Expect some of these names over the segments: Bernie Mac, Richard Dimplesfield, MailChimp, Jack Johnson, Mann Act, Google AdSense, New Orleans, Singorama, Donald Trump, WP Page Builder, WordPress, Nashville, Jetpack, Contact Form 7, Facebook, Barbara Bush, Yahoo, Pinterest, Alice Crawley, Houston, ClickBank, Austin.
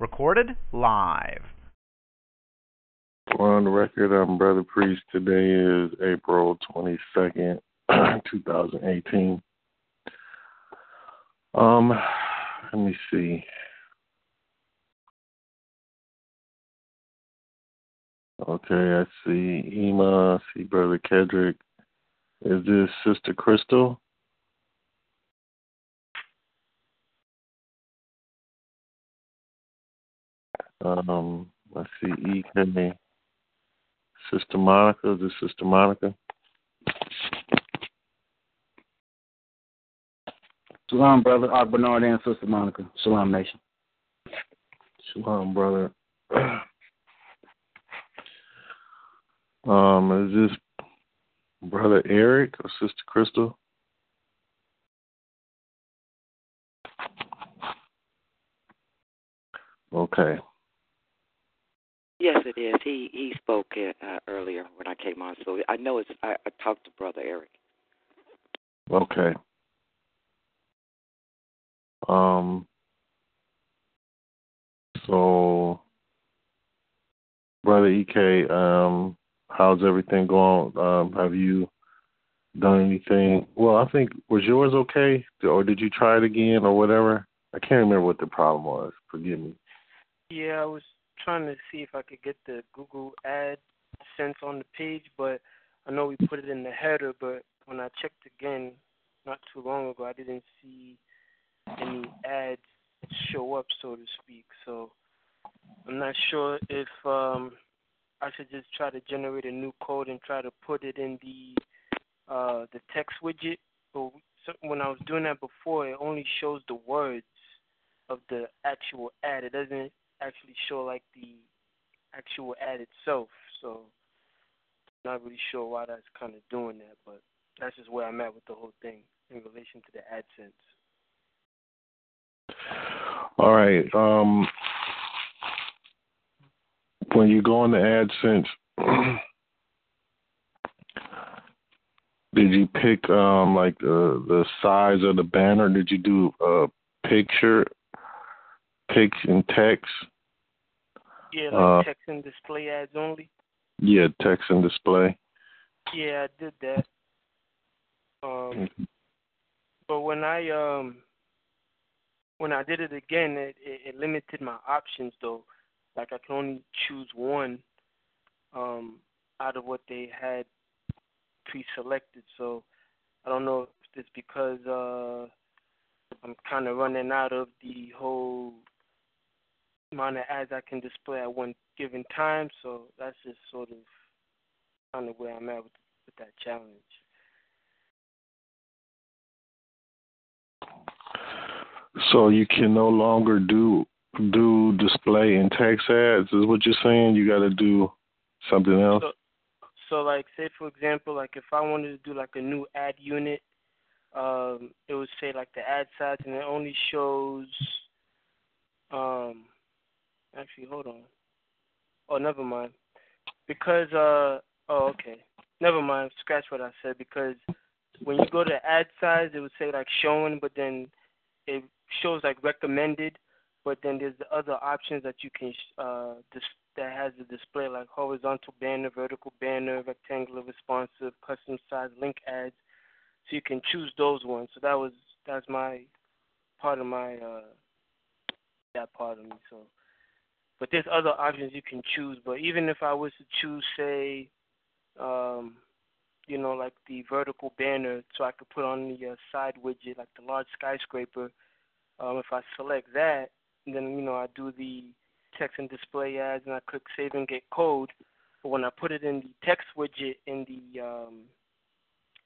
Recorded live. On the record, I'm Brother Priest. Today is April 22nd, 2018. Let me see. Okay, I see Ema, I see Brother Kedrick. Is this Sister Crystal? I see EK. Sister Monica, is this Sister Monica? Shalom, Brother Art Bernard and Sister Monica. Shalom, Nation. Shalom, Brother. Is this Brother Eric or Sister Crystal? Okay. Yes, it is. He spoke earlier when I came on, so I know it's. I talked to Brother Eric. Okay. So, Brother EK, how's everything going? Have you done anything? Well, I think was yours okay, or did you try it again, or whatever? I can't remember what the problem was. Forgive me. Yeah, I was trying to see if I could get the Google AdSense on the page, but I know we put it in the header, but when I checked again not too long ago, I didn't see any ads show up, so to speak. So I'm not sure if I should just try to generate a new code and try to put it in the text widget. So when I was doing that before, it only shows the words of the actual ad. It doesn't actually show like the actual ad itself, so not really sure why that's kind of doing that, but that's just where I'm at with the whole thing in relation to the AdSense. All right. When you go on the AdSense, did you pick like the size of the banner? Did you do a picture? Text and text. Yeah, like text and display ads only. Yeah, text and display. Yeah, I did that. But when I did it again, it limited my options though. Like I can only choose one out of what they had pre-selected. So I don't know if it's because I'm kind of running out of the whole amount of ads I can display at one given time, so that's just kind of where I'm at with that challenge. So you can no longer do display and text ads, is what you're saying? You got to do something else. So like, say for example, like if I wanted to do like a new ad unit, it would say like the ad size, and it only shows. Actually, hold on. Oh, never mind. Because oh, okay. Never mind. Scratch what I said. Because when you go to ad size, it would say like showing, but then it shows like recommended. But then there's the other options that you can that has the display, like horizontal banner, vertical banner, rectangular, responsive, custom size, link ads. So you can choose those ones. So that's my part of my that part of me. So, but there's other options you can choose. But even if I was to choose, say, you know, like the vertical banner, so I could put on the side widget, like the large skyscraper. If I select that, then you know I do the text and display ads, and I click save and get code. But when I put it in the text widget in the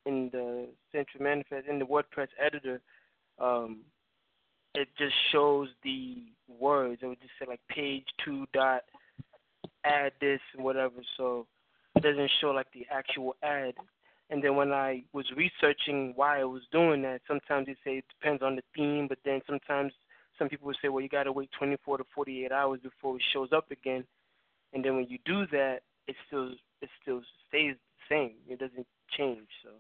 in the Central Manifest, in the WordPress editor, it just shows the words. It would just say like page 2. Add this and whatever, so it doesn't show like the actual ad. And then when I was researching why I was doing that, sometimes they say it depends on the theme, but then sometimes some people would say, well, you got to wait 24 to 48 hours before it shows up again. And then when you do that, it still stays the same. It doesn't change. So.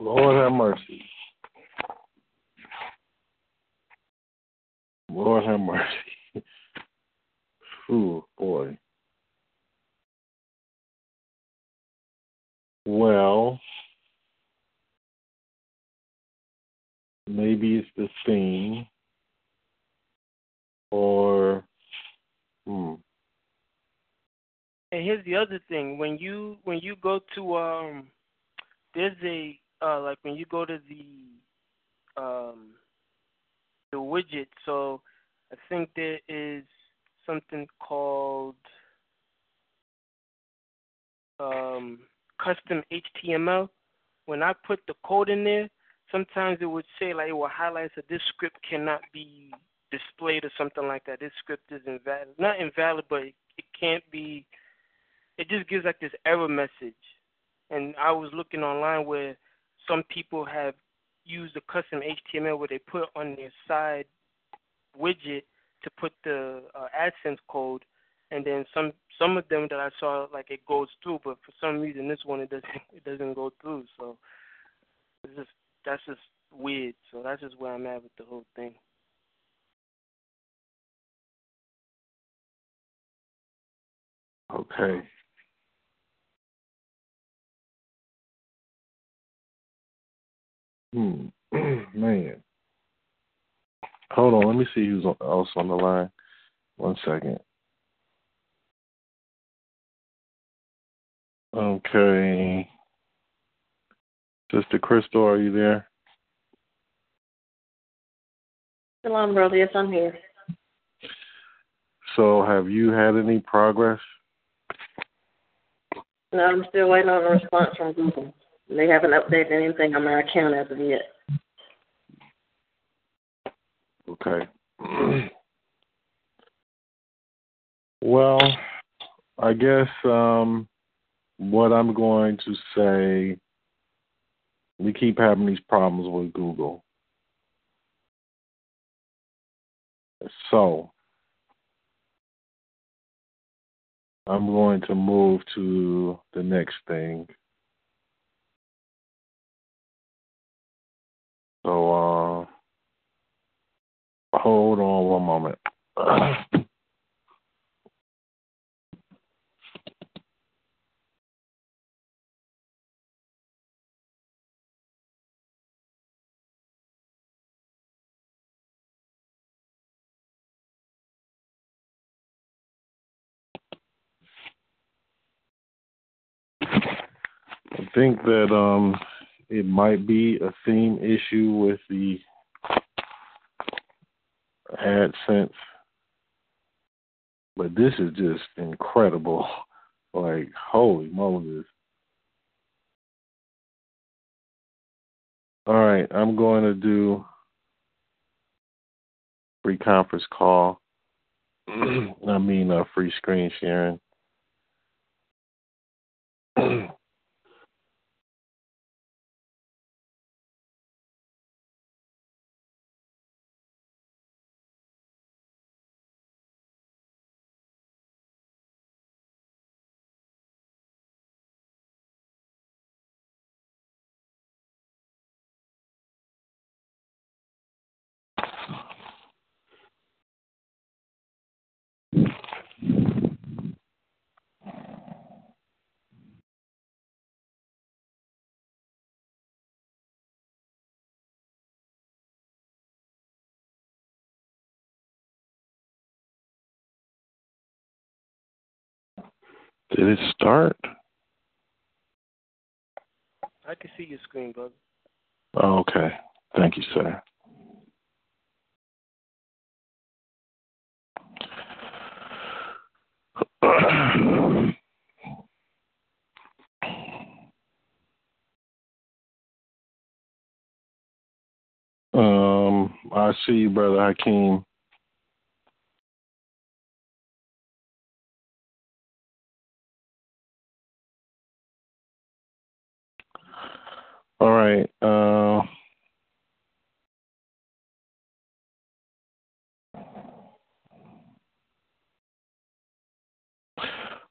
Lord have mercy. Lord have mercy. Oh, boy. Well, maybe it's the theme, or And here's the other thing: when you go to there's a like when you go to the widget. So I think there is something called custom HTML. When I put the code in there, sometimes it would say, like, it will highlight that this script cannot be displayed or something like that. This script is invalid. Not invalid, but it can't be. It just gives, like, this error message. And I was looking online where some people have used the custom HTML where they put on their side widget to put the AdSense code, and then some of them that I saw, like, it goes through, but for some reason this one it doesn't go through. So it's just, that's just weird. So that's just where I'm at with the whole thing. Okay. Man. Hold on, let me see who's else on the line. 1 second. Okay. Sister Crystal, are you there? Shalom, brother. Yes, I'm here. So, have you had any progress? No, I'm still waiting on a response from Google. They haven't updated anything on my account as of yet. Okay. Well, I guess what I'm going to say, we keep having these problems with Google. So, I'm going to move to the next thing. So, hold on 1 moment. I think that it might be a theme issue with the AdSense, but this is just incredible. Like, holy Moses. All right, I'm going to do free conference call. I mean, free screen sharing. Did it start? I can see your screen, brother. Oh, okay. Thank you, sir. I see you, Brother Hakeem. All right.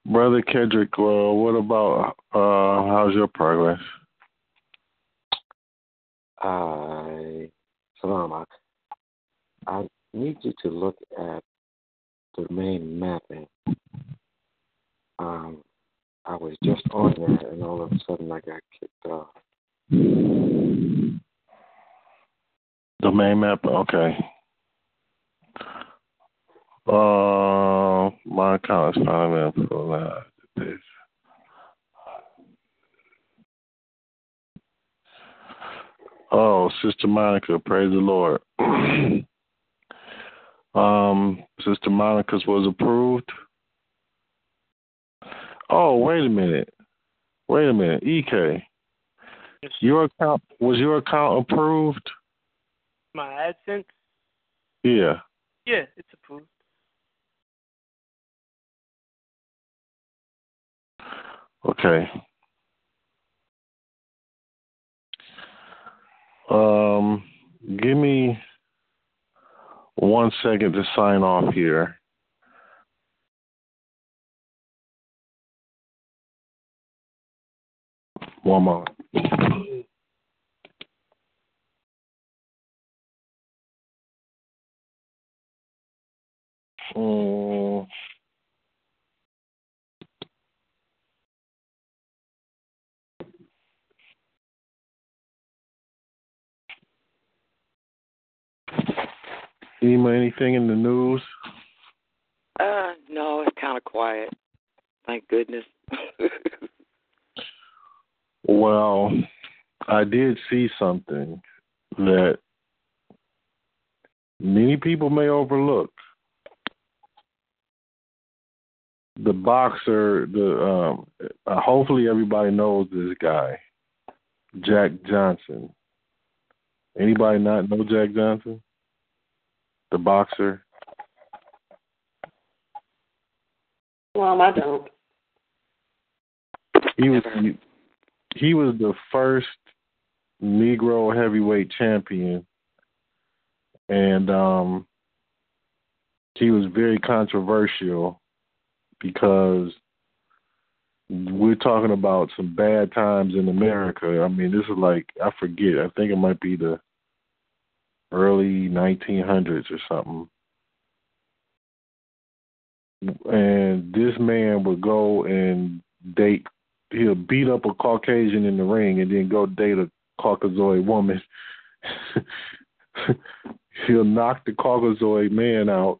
Brother Kedrick, what about how's your progress? Salama, I need you to look at domain mapping. I was just on that, and all of a sudden I got kicked off. Domain mapping, okay. My account is finally up for this. Oh, Sister Monica, praise the Lord. Sister Monica's was approved. Oh, wait a minute, EK. Your account, was your account approved? My AdSense? Yeah. Yeah, it's approved. Okay. Give me 1 second to sign off here. One moment. Anything in the news? No, it's kind of quiet. Thank goodness. Well, I did see something that many people may overlook. The boxer, hopefully everybody knows this guy, Jack Johnson. Anybody not know Jack Johnson? The boxer? Well, I don't. He was the first Negro heavyweight champion, and he was very controversial because we're talking about some bad times in America. I mean, this is like, I forget, I think it might be the early 1900s or something. And this man would go and date, he'll beat up a Caucasian in the ring and then go date a Caucasoid woman. He'll knock the Caucasoid man out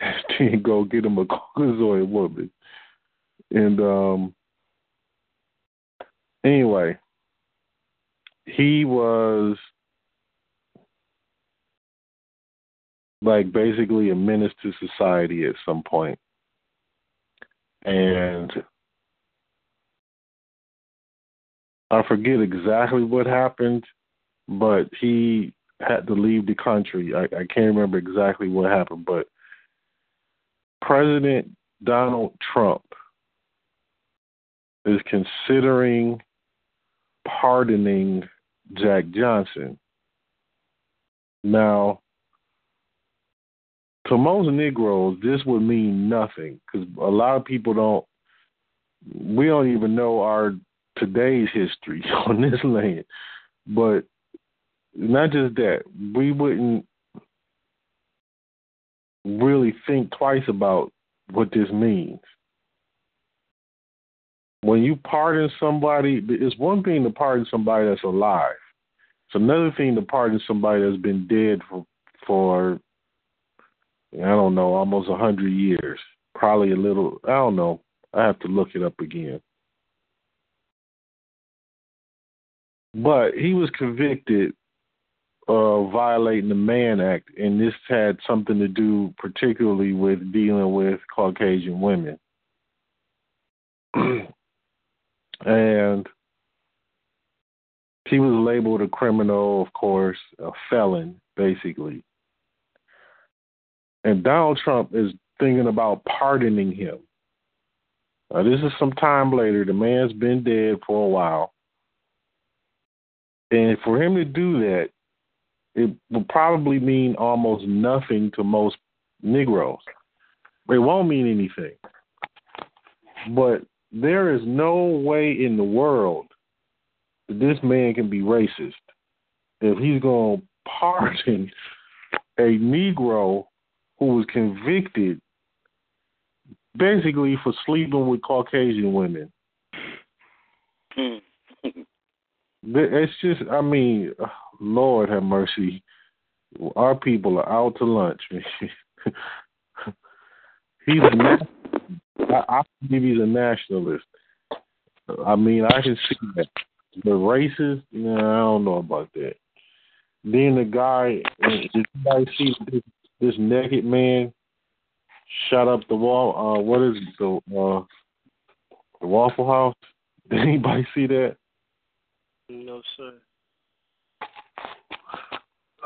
and then go get him a Caucasoid woman. And anyway, he was like basically a menace to society at some point. And I forget exactly what happened, but he had to leave the country. I can't remember exactly what happened, but President Donald Trump is considering pardoning Jack Johnson. Now, to most Negroes, this would mean nothing because a lot of people we don't even know our today's history on this land. But not just that, we wouldn't really think twice about what this means. When you pardon somebody, it's one thing to pardon somebody that's alive. It's another thing to pardon somebody that's been dead for I don't know, almost 100 years. Probably a little, I don't know. I have to look it up again. But he was convicted of violating the Mann Act, and this had something to do particularly with dealing with Caucasian women And she was labeled a criminal, of course, a felon, basically. And Donald Trump is thinking about pardoning him. Now, this is some time later. The man's been dead for a while. And for him to do that, it will probably mean almost nothing to most Negroes. It won't mean anything. But there is no way in the world that this man can be racist if he's going to pardon a Negro who was convicted basically for sleeping with Caucasian women. It's just, I mean, Lord have mercy. Our people are out to lunch. I believe he's a nationalist. I mean, I can see that. The racist, I don't know about that. Then the guy, did you guys see this naked man shot up the wall? What is it, the Waffle House? Did anybody see that? No, sir.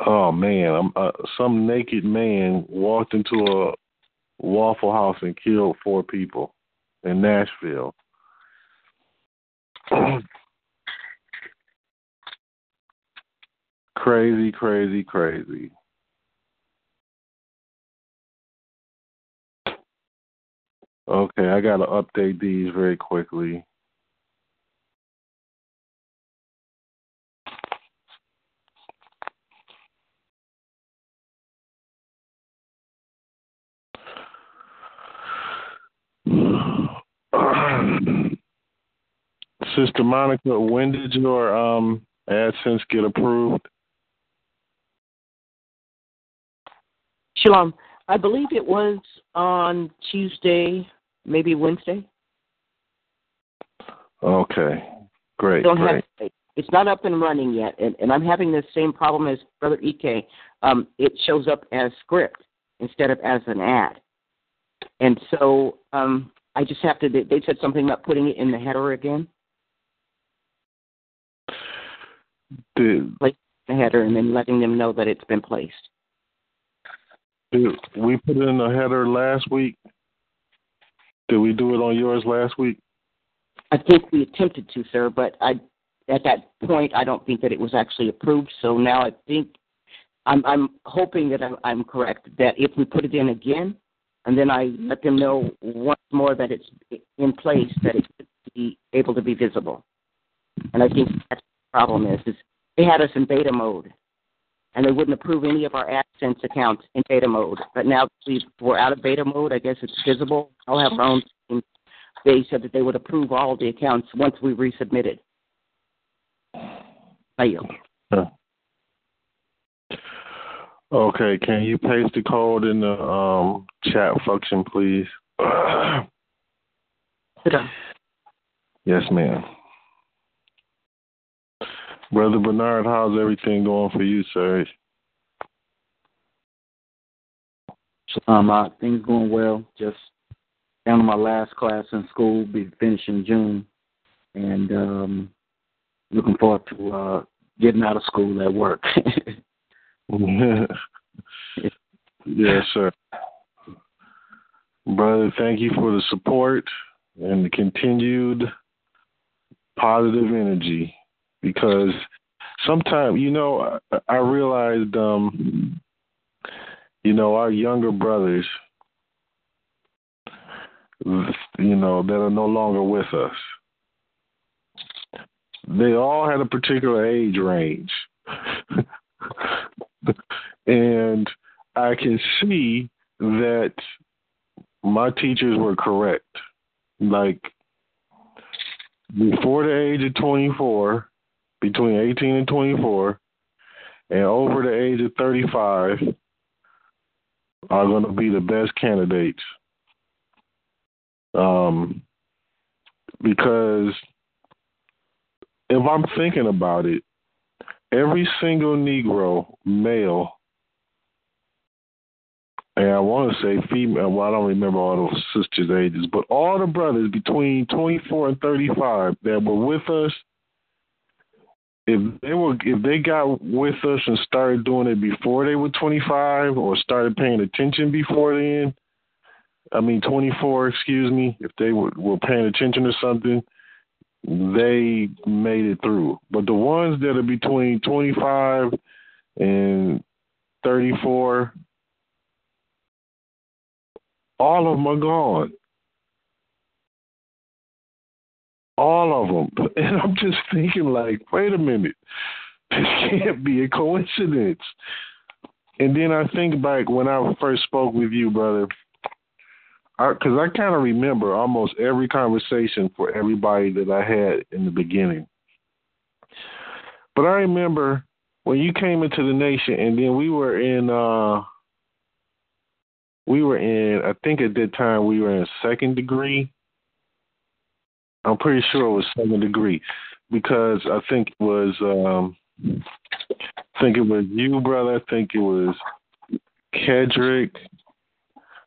Oh, man. Some naked man walked into a Waffle House and killed 4 people in Nashville. Crazy, crazy, crazy. Okay, I got to update these very quickly. Sister Monica, when did your AdSense get approved? Shalom. I believe it was on Tuesday, maybe Wednesday. Okay, great. It's not up and running yet, and I'm having the same problem as Brother EK. It shows up as script instead of as an ad. And so I just have to, they said something about putting it in the header again. Placing the header and then letting them know that it's been placed. Dude, we put in a header last week. Did we do it on yours last week? I think we attempted to, sir, but at that point I don't think that it was actually approved. So now I think I'm hoping that I'm correct, that if we put it in again and then I let them know once more that it's in place, that it should be able to be visible. And I think that's the problem is they had us in beta mode. And they wouldn't approve any of our AdSense accounts in beta mode. But now we're out of beta mode. I guess it's visible. I'll have our own team. They said that they would approve all the accounts once we resubmitted. Okay, can you paste the code in the chat function, please? Yes, ma'am. Brother Bernard, how's everything going for you, sir? Things going well. Just down to my last class in school, be finishing June, and looking forward to getting out of school at work. Yes, sir. Brother, thank you for the support and the continued positive energy. Because sometimes, I realized, our younger brothers, that are no longer with us, they all had a particular age range. And I can see that my teachers were correct. Like, before the age of 24... between 18 and 24, and over the age of 35, are going to be the best candidates. Because if I'm thinking about it, every single Negro male And I want to say female. Well, I don't remember all those sisters' ages, but all the brothers between 24 and 35 that were with us, if they got with us and started doing it before they were 25 or started paying attention before then, 24, excuse me, if they were paying attention to something, they made it through. But the ones that are between 25 and 34, all of them are gone. All of them. And I'm just thinking like, wait a minute, this can't be a coincidence. And then I think back when I first spoke with you, brother, because I kind of remember almost every conversation for everybody that I had in the beginning. But I remember when you came into the nation, and then we were in, I think at that time we were in second degree. I'm pretty sure it was second degree, because I think it was, you, brother. I think it was Kedrick.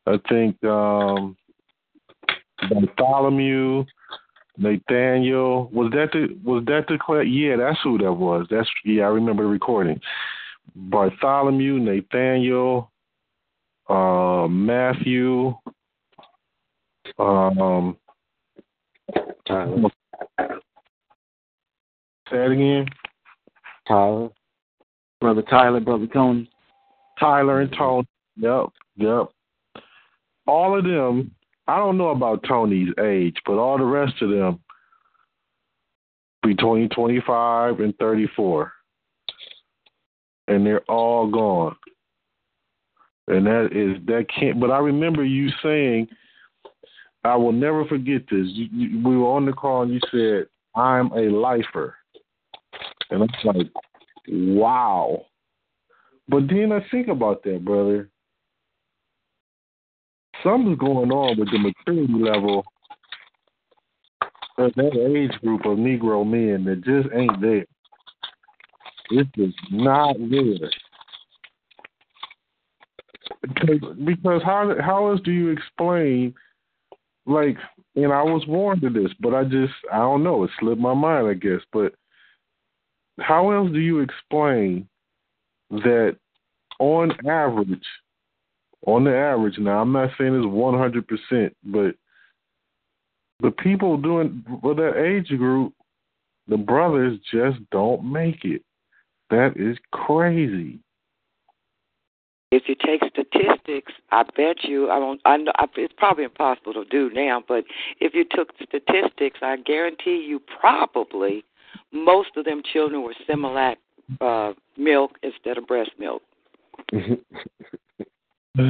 I think Bartholomew, Nathaniel. Was that the yeah, that's who that was. I remember the recording. Bartholomew, Nathaniel, Matthew, Tyler. Say that again. Tyler. Brother Tony. Tyler and Tony. Yep. All of them, I don't know about Tony's age, but all the rest of them, between 25 and 34. And they're all gone. And but I remember you saying, I will never forget this. We were on the call and you said, I'm a lifer. And I was like, wow. But then I think about that, brother. Something's going on with the maturity level of that age group of Negro men that just ain't there. It's just not there. Because how else do you explain, like, and I was warned to this, but I don't know, it slipped my mind, I guess, but how else do you explain that on the average, now I'm not saying it's 100%, but the people doing for that age group, the brothers just don't make it. That is crazy. If you take statistics, I bet you, it's probably impossible to do now, but if you took statistics, I guarantee you probably most of them children were Similac milk instead of breast milk. I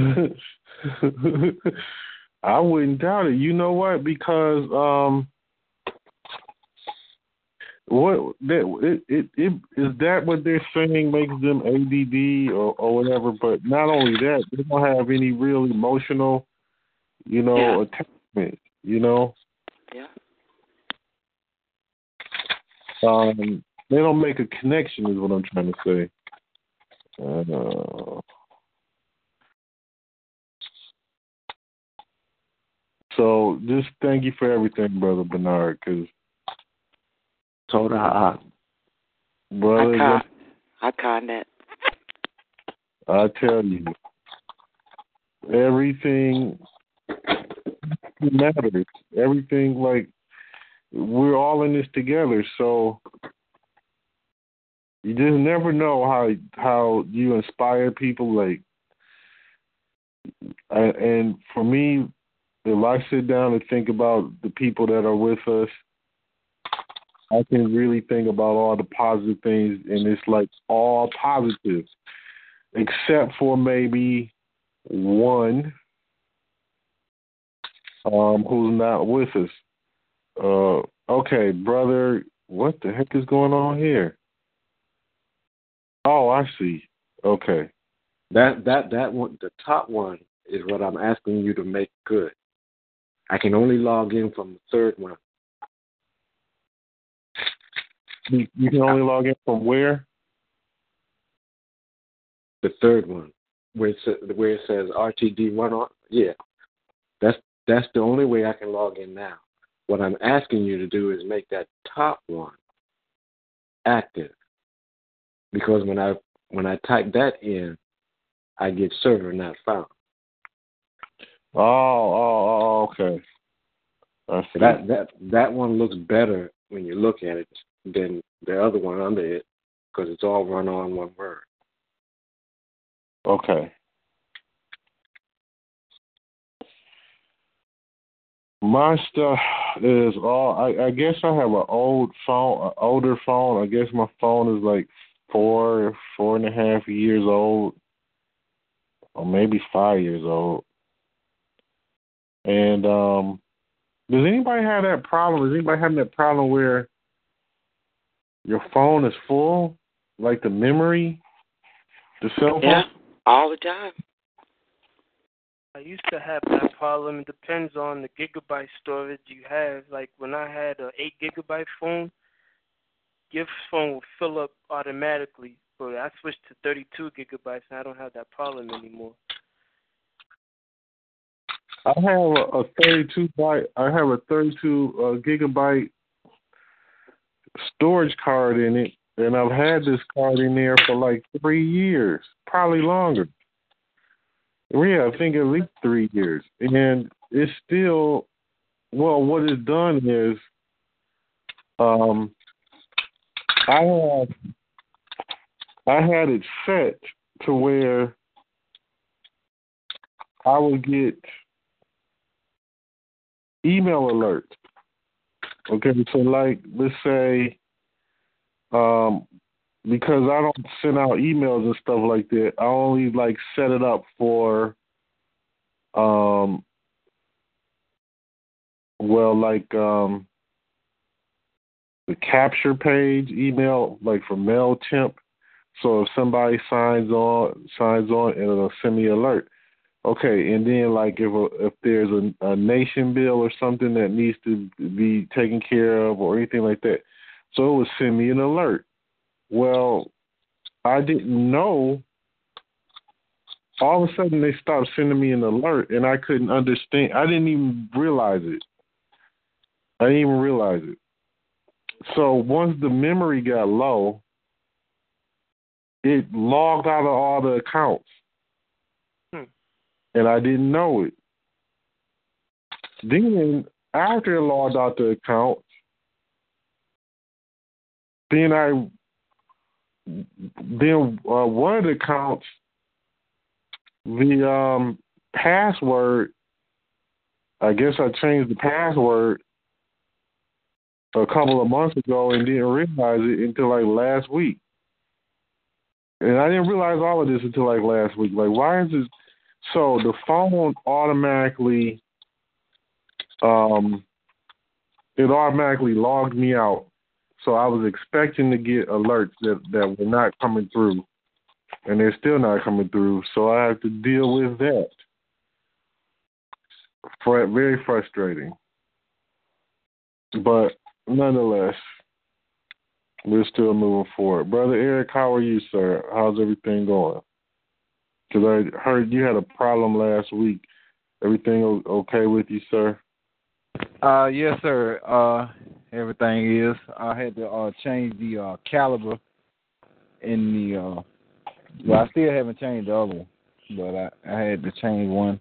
wouldn't doubt it. You know what? Because is that what they're saying makes them ADD or whatever? But not only that, they don't have any real emotional, attachment. Yeah. They don't make a connection, is what I'm trying to say. So just thank you for everything, Brother Bernard, because... Brother... I con that. I tell you, everything matters. Everything, like, we're all in this together, so you just never know how you inspire people, like... And for me... If I sit down and think about the people that are with us, I can really think about all the positive things, and it's like all positive, except for maybe one who's not with us. Okay, brother, what the heck is going on here? Oh, I see. Okay. That one, the top one, is what I'm asking you to make good. I can only log in from the third one. You can only log in from where? The third one. where it says RTD run on. Yeah, that's the only way I can log in now. What I'm asking you to do is make that top one active, because when I type that in, I get server not found. Okay. That one looks better when you look at it than the other one under it, because it's all run on one word. Okay. My stuff is all. I guess I have an older phone. I guess my phone is like 4.5 years old, or maybe 5 years old. And does anybody have that problem? Is anybody having that problem where your phone is full, like the memory, the cell phone? Yeah, all the time. I used to have that problem. It depends on the gigabyte storage you have. Like when I had an 8 gigabyte phone, your phone will fill up automatically. But I switched to 32 gigabytes, and I don't have that problem anymore. I have a 32 gigabyte storage card in it, and I've had this card in there for like 3 years, probably longer. Yeah, I think at least 3 years. And it's still, well, what it's done is I had it set to where I would get email alerts. Okay, so like let's say because I don't send out emails and stuff like that, I only like set it up for the capture page email, like from MailChimp. So if somebody signs on, it'll send me an alert. Okay, and then like if there's a nation bill or something that needs to be taken care of or anything like that, so it would send me an alert. Well, I didn't know. All of a sudden, they stopped sending me an alert, and I couldn't understand. I didn't even realize it. So once the memory got low, it logged out of all the accounts. And I didn't know it. Then, after it logged out the account, then one of the accounts, the password, I guess I changed the password a couple of months ago and didn't realize it until like last week. And I didn't realize all of this until like last week. Like, why is this? So the phone automatically, it automatically logged me out. So I was expecting to get alerts that were not coming through, and they're still not coming through. So I have to deal with that. Very frustrating. But nonetheless, we're still moving forward. Brother Eric, how are you, sir? How's everything going? Because I heard you had a problem last week. Everything okay with you, sir? Yes, sir. Everything is. I had to change the caliber in the... well, I still haven't changed the other one, but I had to change one.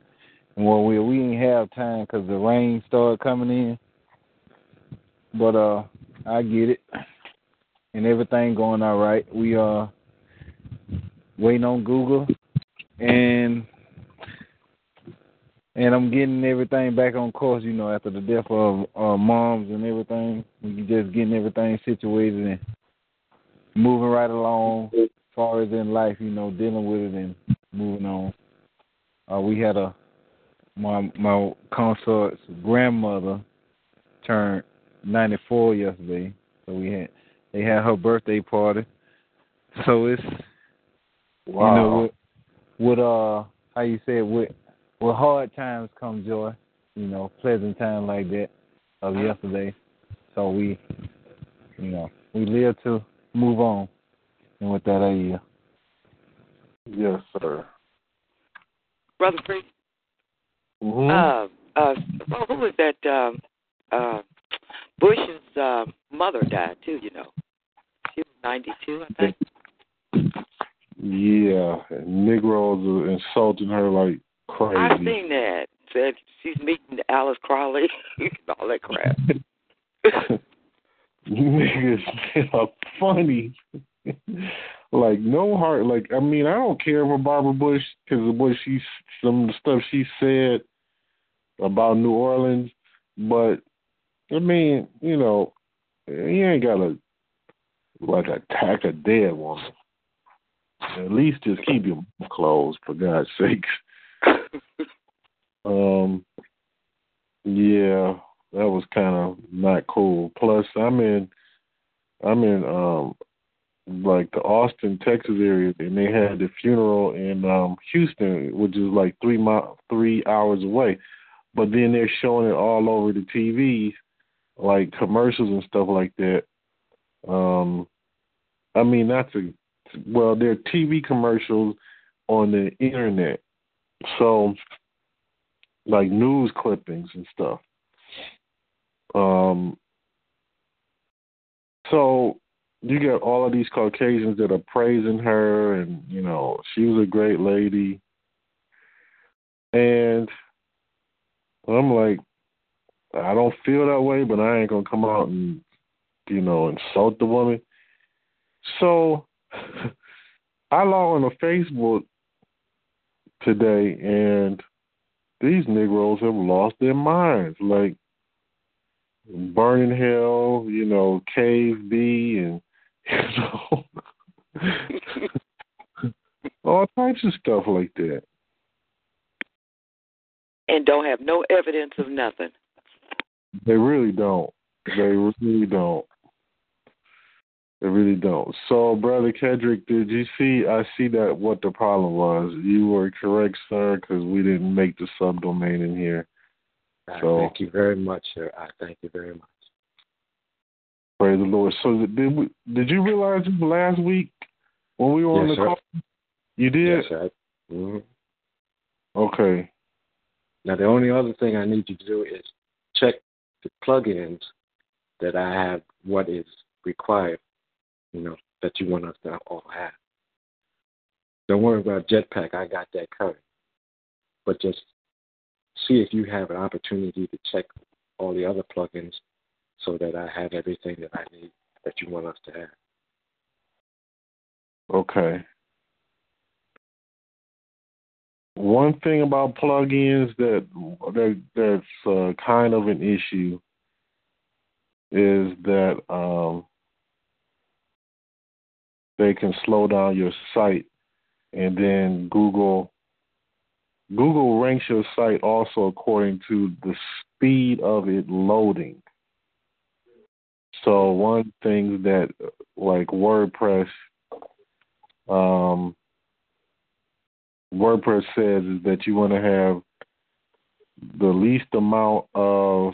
And well, we didn't have time because the rain started coming in. But I get it. And everything going all right. We are waiting on Google. And I'm getting everything back on course, you know, after the death of moms and everything. We just getting everything situated and moving right along as far as in life, you know, dealing with it and moving on. We had my consort's grandmother turned 94 yesterday, so they had her birthday party. So it's wow. You know, with hard times come joy, you know, pleasant time like that of yesterday. So we live to move on, and with that idea. Yes, sir. Brother Priest. Mm-hmm. Who was that? Bush's mother died, too, you know. She was 92, I think. Yeah, Negroes are insulting her like crazy. I've seen that. Said she's meeting Alice Crawley and all that crap. Niggas are funny. Like, no heart. Like, I mean, I don't care for Barbara Bush because of what some stuff she said about New Orleans, but I mean, you know, you ain't gotta like attack a dead woman. At least just keep your mouth closed, for God's sakes. Yeah, that was kind of not cool. Plus, I'm in like the Austin, Texas area, and they had the funeral in Houston, which is like 3 hours away. But then they're showing it all over the TV, like commercials and stuff like that. I mean, well, they're TV commercials on the internet, so like news clippings and stuff. So you got all of these Caucasians that are praising her, and you know she was a great lady, and I'm like, I don't feel that way, but I ain't gonna come out and, you know, insult the woman. So I log on to Facebook today, and these Negroes have lost their minds. Like, burn in hell, you know, cave bee, and, you know, all types of stuff like that. And don't have no evidence of nothing. They really don't. So, Brother Kedrick, did you see? I see that what the problem was. You were correct, sir, because we didn't make the subdomain in here. So, thank you very much, sir. I thank you very much. Praise the Lord. So, did you realize this last week when we were on the call? You did? Yes, sir. Mm-hmm. Okay. Now, the only other thing I need you to do is check the plugins that I have, what is required, you know, that you want us to all have. Don't worry about Jetpack. I got that covered. But just see if you have an opportunity to check all the other plugins so that I have everything that I need that you want us to have. Okay. One thing about plugins that's kind of an issue is that they can slow down your site, and then Google ranks your site also according to the speed of it loading. So one thing that, like WordPress, WordPress says is that you want to have the least amount of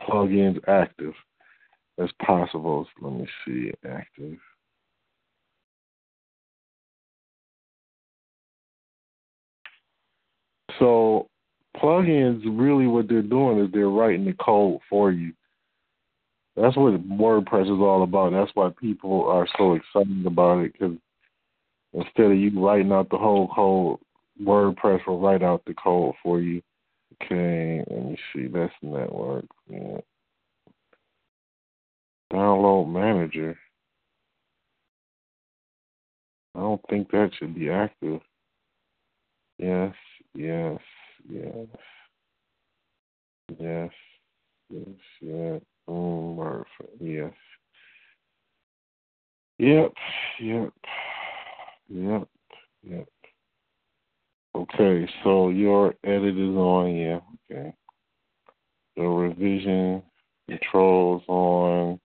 plugins active as possible. So let me see, active. So plugins, really what they're doing is they're writing the code for you. That's what WordPress is all about. That's why people are so excited about it, because instead of you writing out the whole code, WordPress will write out the code for you. Okay, let me see. That's network. Yeah. Download manager. I don't think that should be active. Yes. WordPress. Yep. Okay, so your edit is on, yeah. Okay. The revision controls on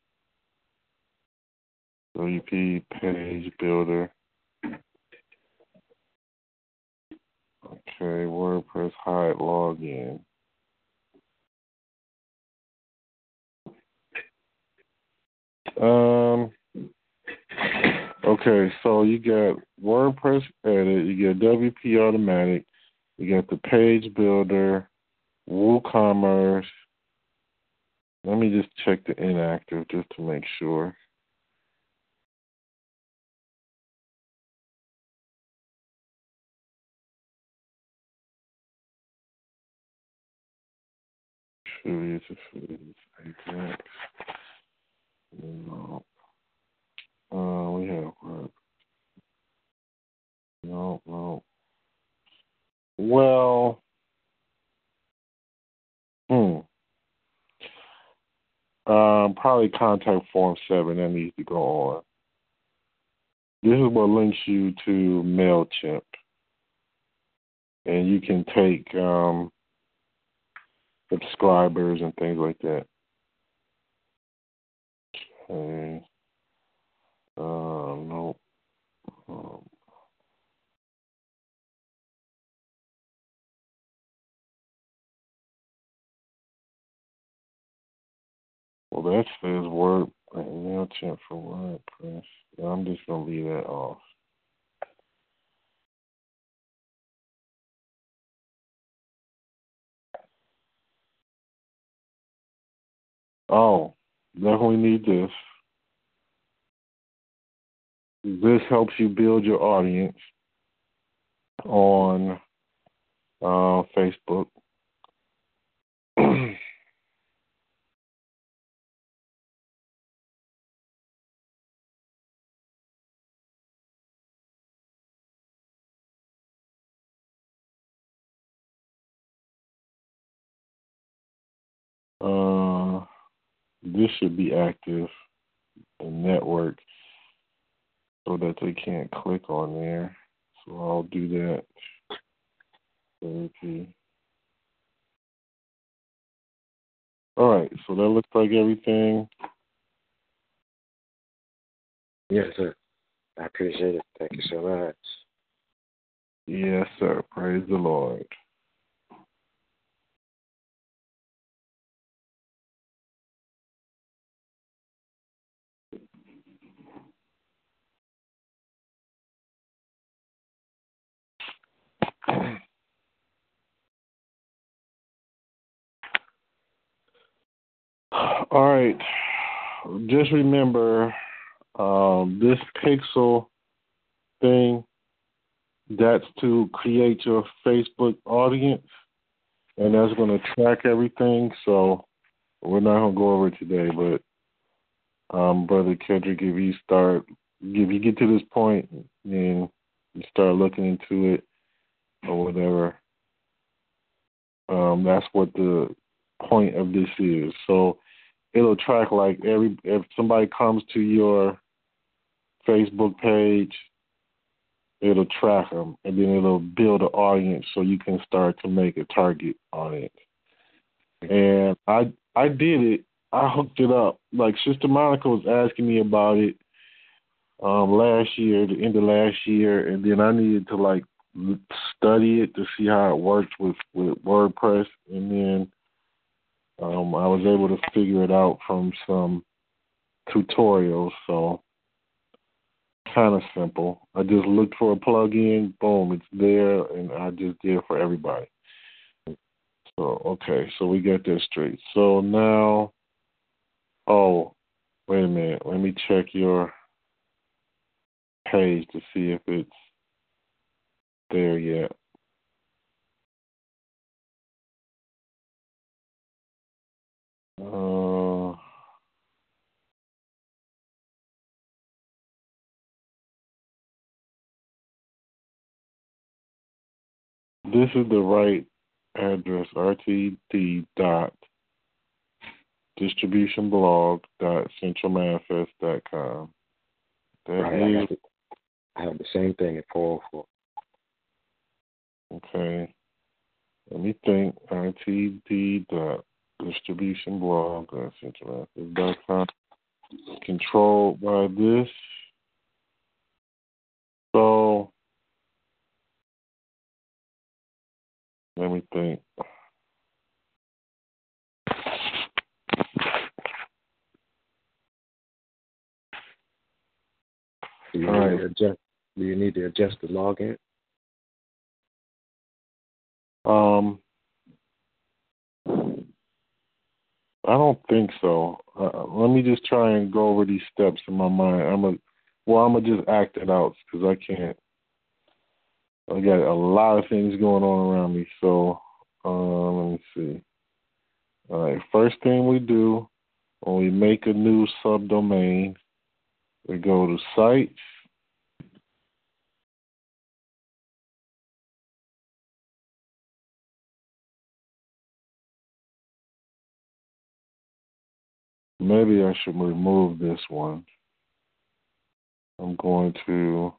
WP Page Builder. Okay, WordPress hide login. Okay, so you got WordPress edit, you got WP automatic, We got the Page Builder, WooCommerce. Let me just check the inactive just to make sure. No. We have work. No. Well, probably Contact Form 7. That needs to go on. This is what links you to MailChimp. And you can take subscribers and things like that. Okay. No. Well, that says MailChimp for WordPress. Yeah, I'm just going to leave that off. Oh, definitely need this. This helps you build your audience on Facebook. This should be active in network so that they can't click on there. So I'll do that. Okay. All right, so that looks like everything. Yes, sir. I appreciate it. Thank you so much. Yes, sir. Praise the Lord. All right, just remember this pixel thing, that's to create your Facebook audience, and that's going to track everything. So we're not going to go over it today, but Brother Kendrick, if you get to this point and you start looking into it or whatever, that's what the point of this is. So it'll track if somebody comes to your Facebook page, it'll track them, and then it'll build an audience so you can start to make a target audience. And I did it. I hooked it up. Like Sister Monica was asking me about it the end of last year, and then I needed to study it to see how it worked with WordPress, and then I was able to figure it out from some tutorials, so kind of simple. I just looked for a plug-in, boom, it's there, and I just did it for everybody. So, okay, so we got that straight. So now, wait a minute, let me check your page to see if it's there yet. This is the right address, rtd.distributionblog.centralmanifest.com. Right, I have the same thing at 404. Okay. Let me think. rtd.distributionblog.centralmanifest.com. Controlled by this. So let me think. Do you need to adjust the login? I don't think so. Let me just try and go over these steps in my mind. I'm going to just act it out because I can't. I got a lot of things going on around me. So let me see. All right, first thing we do when we make a new subdomain, we go to sites. Maybe I should remove this one. I'm going to,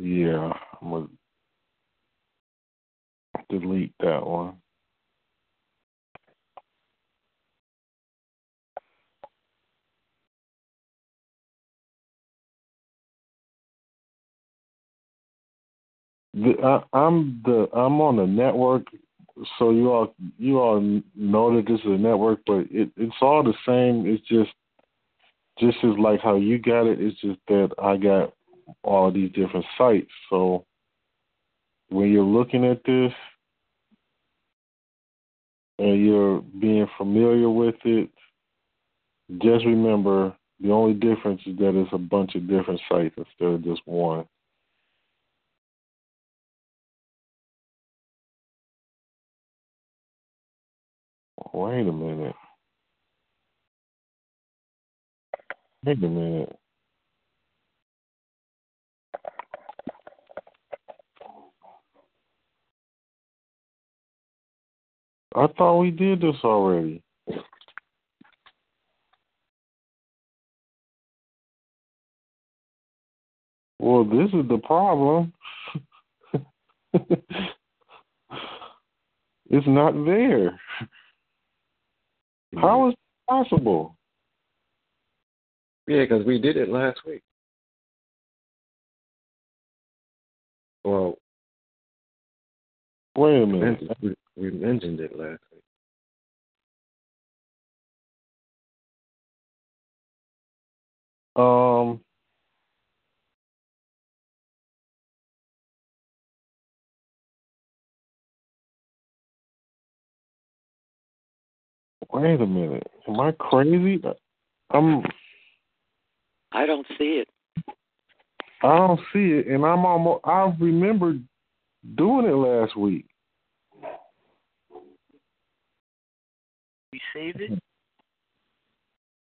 I'm going to delete that one. I'm on a network, so you all know that this is a network, but it's all the same. It's just is like how you got it. It's just that I got all these different sites. So when you're looking at this and you're being familiar with it, just remember the only difference is that it's a bunch of different sites instead of just one. Wait a minute. I thought we did this already. Well, this is the problem. It's not there. How is it possible? Yeah, because we did it last week. Well, wait a minute. We mentioned it last week. Wait a minute. Am I crazy? I don't see it. I don't see it, and I remembered doing it last week. You saved it?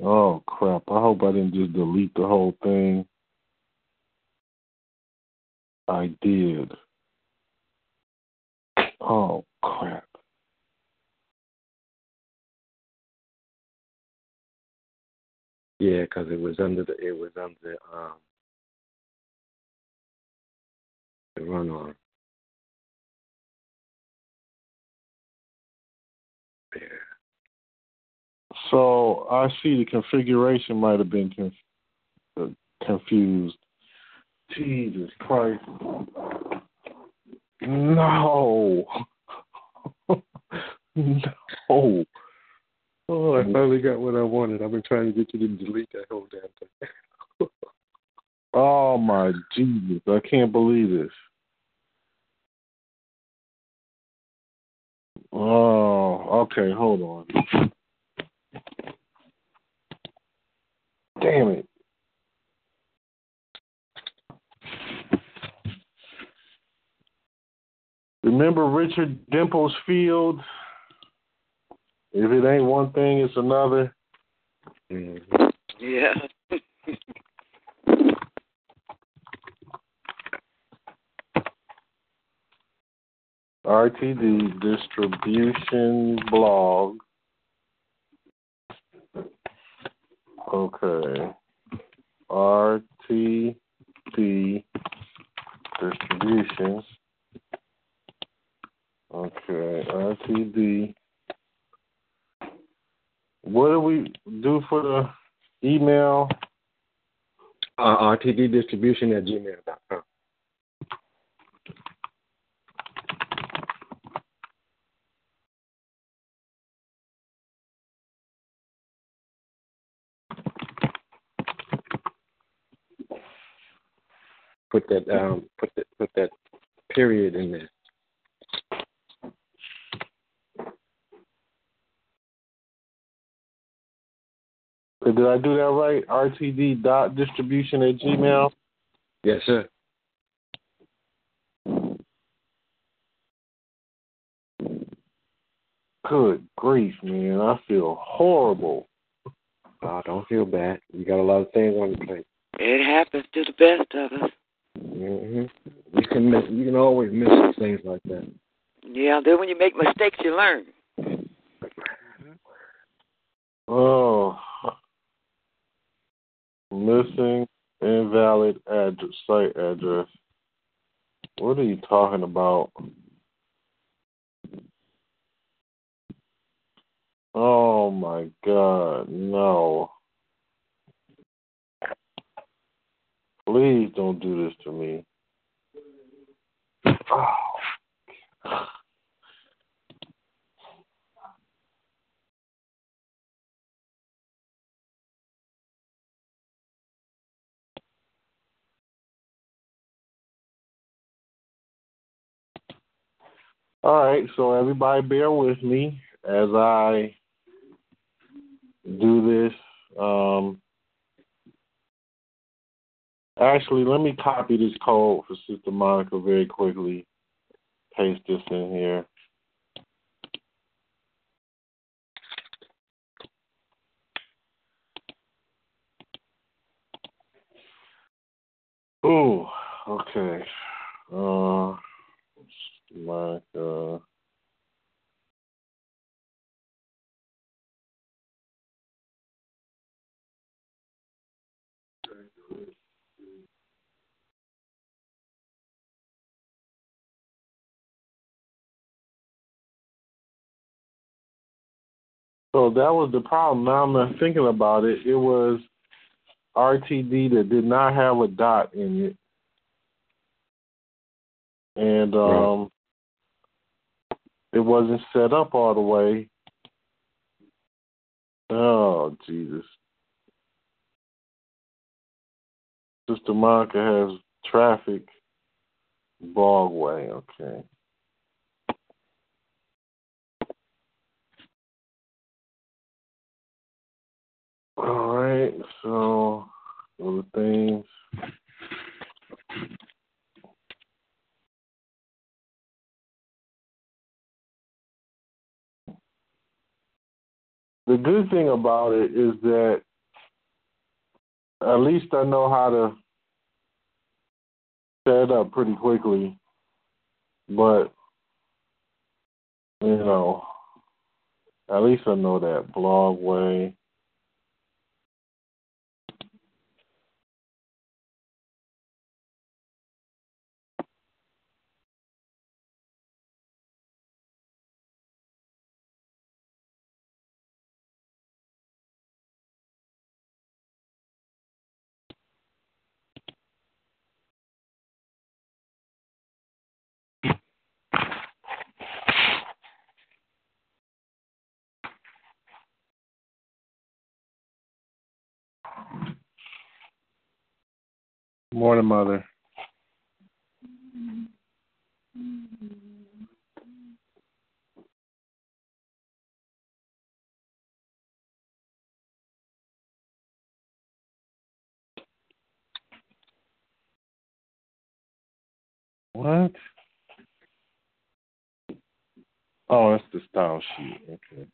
Oh, crap. I hope I didn't just delete the whole thing. I did. Oh, crap. Yeah, because it was under the runoff. Yeah. So I see the configuration might have been confused. Jesus Christ! No, no. Oh, I finally got what I wanted. I've been trying to get you to delete that whole damn thing. Oh, my Jesus. I can't believe this. Oh, okay. Hold on. Damn it. Remember Richard Dimplesfield? If it ain't one thing, it's another. Yeah. RTD distribution blog. Okay. RTD distribution. Okay. RTD. What do we do for the email? rtddistribution@gmail.com. Put that period in there. Did I do that right? rtd.distribution@gmail.com. Yes, sir. Good grief, man. I feel horrible. Oh, don't feel bad. You got a lot of things on your plate. It happens to the best of us. Mm-hmm. You can always miss things like that. Yeah, then when you make mistakes, you learn. Oh. Missing invalid address, site address. What are you talking about? Oh, my God, no. Please don't do this to me. Oh. All right, so everybody bear with me as I do this. Actually, let me copy this code for Sister Monica very quickly. Paste this in here. Ooh, okay. Monica. So that was the problem. Now I'm not thinking about it. It was RTD that did not have a dot in it. And it wasn't set up all the way. Oh, Jesus. Sister Monica has traffic bog way. Okay. All right, so other things. The good thing about it is that at least I know how to set it up pretty quickly, but, you know, at least I know that blog way. Morning, Mother. What? Oh, that's the style sheet. Okay.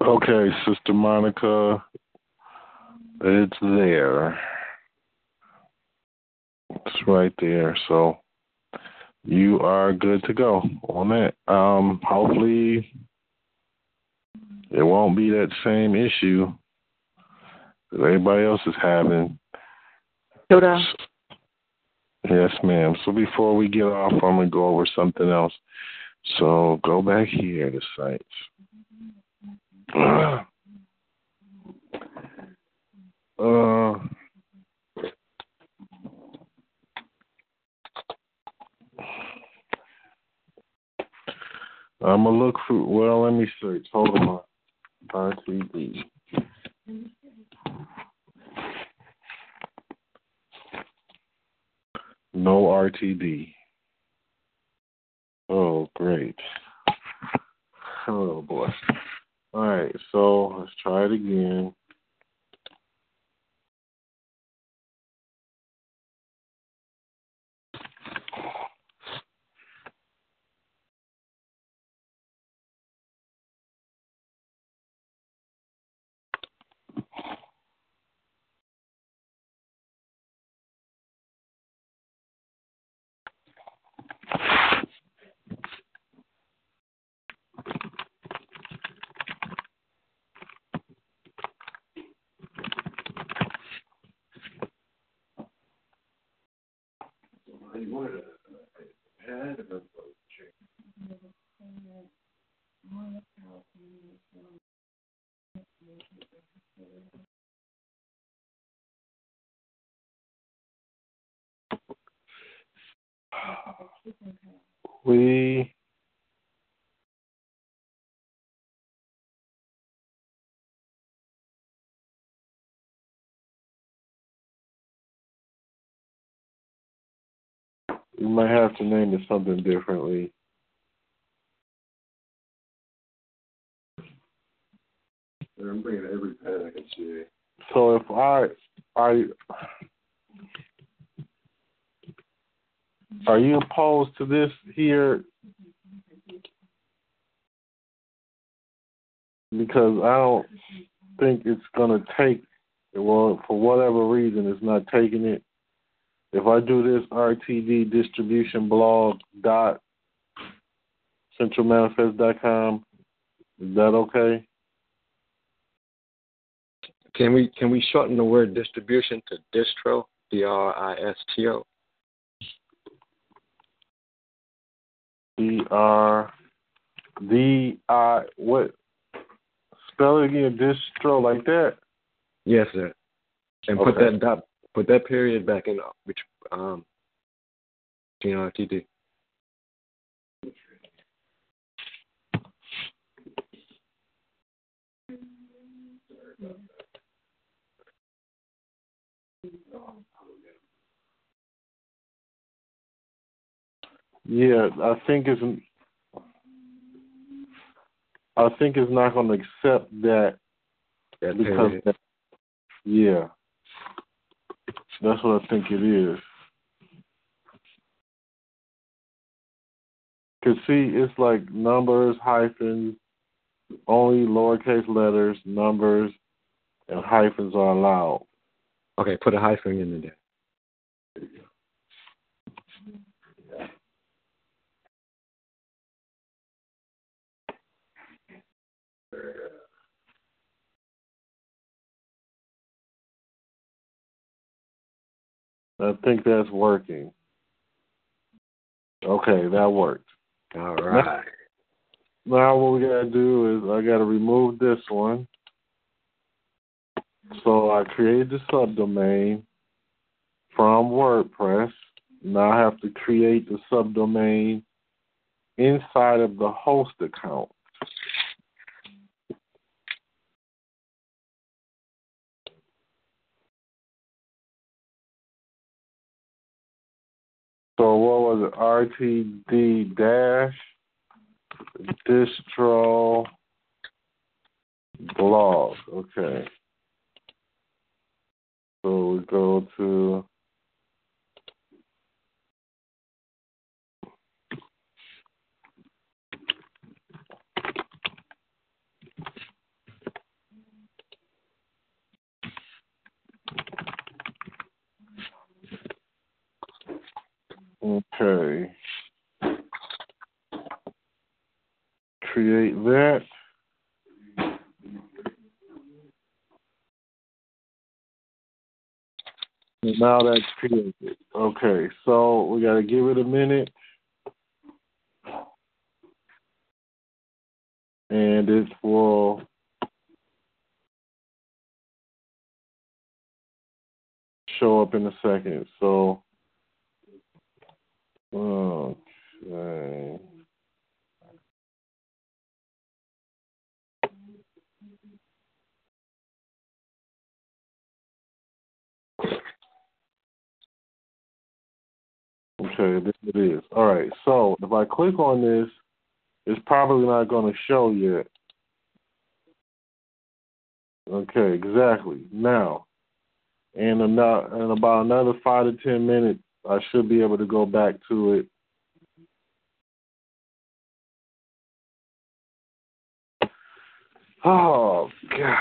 Okay, Sister Monica, it's there. It's right there. So you are good to go on that. Hopefully it won't be that same issue that everybody else is having. Yoda. Yes, ma'am. So before we get off, I'm going to go over something else. So go back here to sites. I'm going to look for, well, let me search. Hold on. RTD. No RTD. Oh, great. Oh, boy. All right, so let's try it again. We might have to name it something differently. I'm bringing every pen I can see. So if I are you opposed to this here? Because I don't think it's going to take, well, for whatever reason, it's not taking it. If I do this RTD distribution blog.centralmanifest.com, is that okay? Can we shorten the word distribution to distro, D-R-I-S-T-O? D-R-D-I, what? Spell it again, distro, like that? Yes, sir. And okay. put that period back in, which, GRTD. Yeah, I think it's not going to accept that because that, yeah, that's what I think it is. Because see, it's like numbers, hyphens, only lowercase letters, numbers, and hyphens are allowed. Okay, put a hyphen in there. There you go. I think that's working. Okay, that worked. All right. Now what we got to do is I got to remove this one. So I created the subdomain from WordPress. Now I have to create the subdomain inside of the host account. So what was it? RTD dash distro blog. Okay. So we go to okay. Create that. And now that's created. Okay, so we got to give it a minute. And it will show up in a second. So okay. Okay, this it is. All right, so if I click on this, it's probably not going to show yet. Okay, exactly. Now, in about another 5 to 10 minutes, I should be able to go back to it. Oh, God.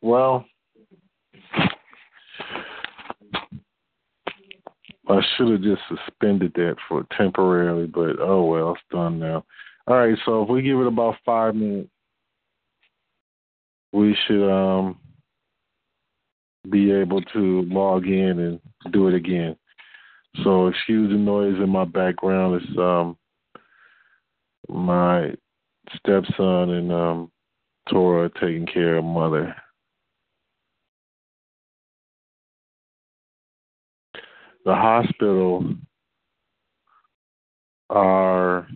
Well, I should have just suspended that for temporarily, but oh, well, it's done now. All right, so if we give it about 5 minutes, we should be able to log in and do it again. So excuse the noise in my background. It's my stepson and Tora taking care of mother. The hospital are...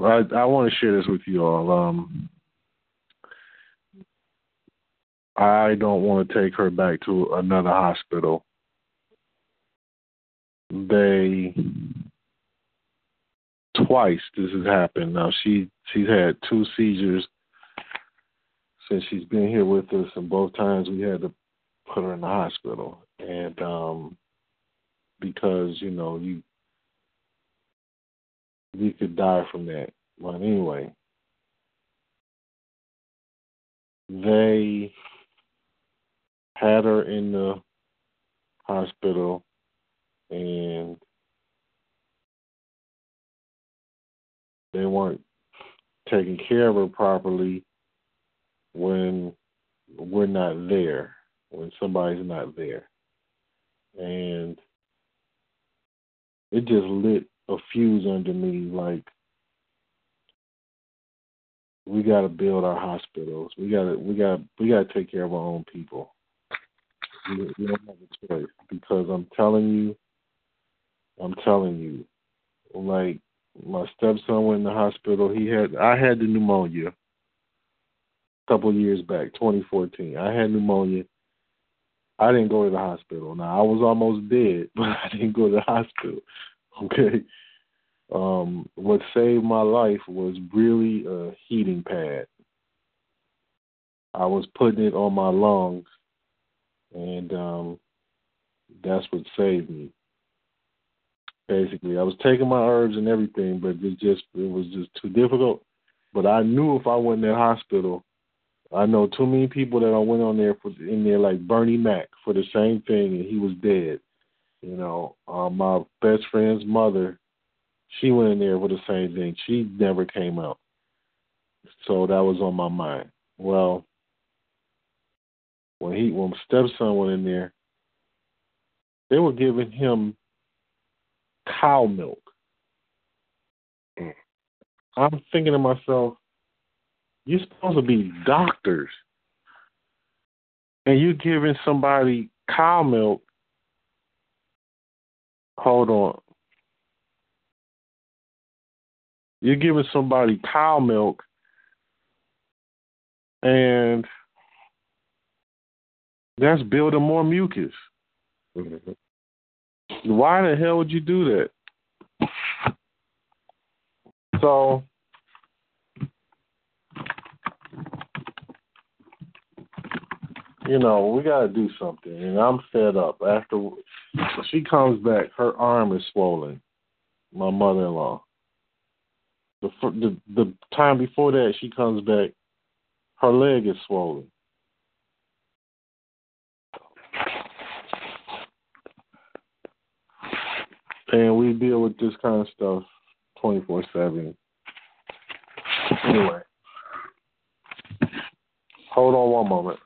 I want to share this with you all. I don't want to take her back to another hospital. Twice this has happened. Now, she's had 2 seizures since she's been here with us, and both times we had to put her in the hospital. And because, you know, we could die from that. But anyway, they had her in the hospital, and they weren't taking care of her properly when we're not there, when somebody's not there. And it just lit a fuse under me, like, we gotta build our hospitals. We gotta take care of our own people. We don't have a choice, because I'm telling you, like, my stepson went in the hospital. I had the pneumonia a couple of years back, 2014. I had pneumonia. I didn't go to the hospital. Now, I was almost dead, but I didn't go to the hospital. Okay. What saved my life was really a heating pad. I was putting it on my lungs, and that's what saved me. Basically, I was taking my herbs and everything, but it was just too difficult. But I knew if I went in that hospital, I know too many people that I went on there in there like Bernie Mac for the same thing, and he was dead. You know, my best friend's mother, she went in there with the same thing. She never came out. So that was on my mind. Well, when my stepson went in there, they were giving him cow milk. I'm thinking to myself, you're supposed to be doctors, and you're giving somebody cow milk. Hold on. You're giving somebody cow milk, and that's building more mucus. Mm-hmm. Why the hell would you do that? So you know, we gotta do something, and I'm fed up. After she comes back, her arm is swollen. My mother-in-law. The time before that, she comes back, her leg is swollen. And we deal with this kind of stuff 24/7. Anyway. Hold on one moment.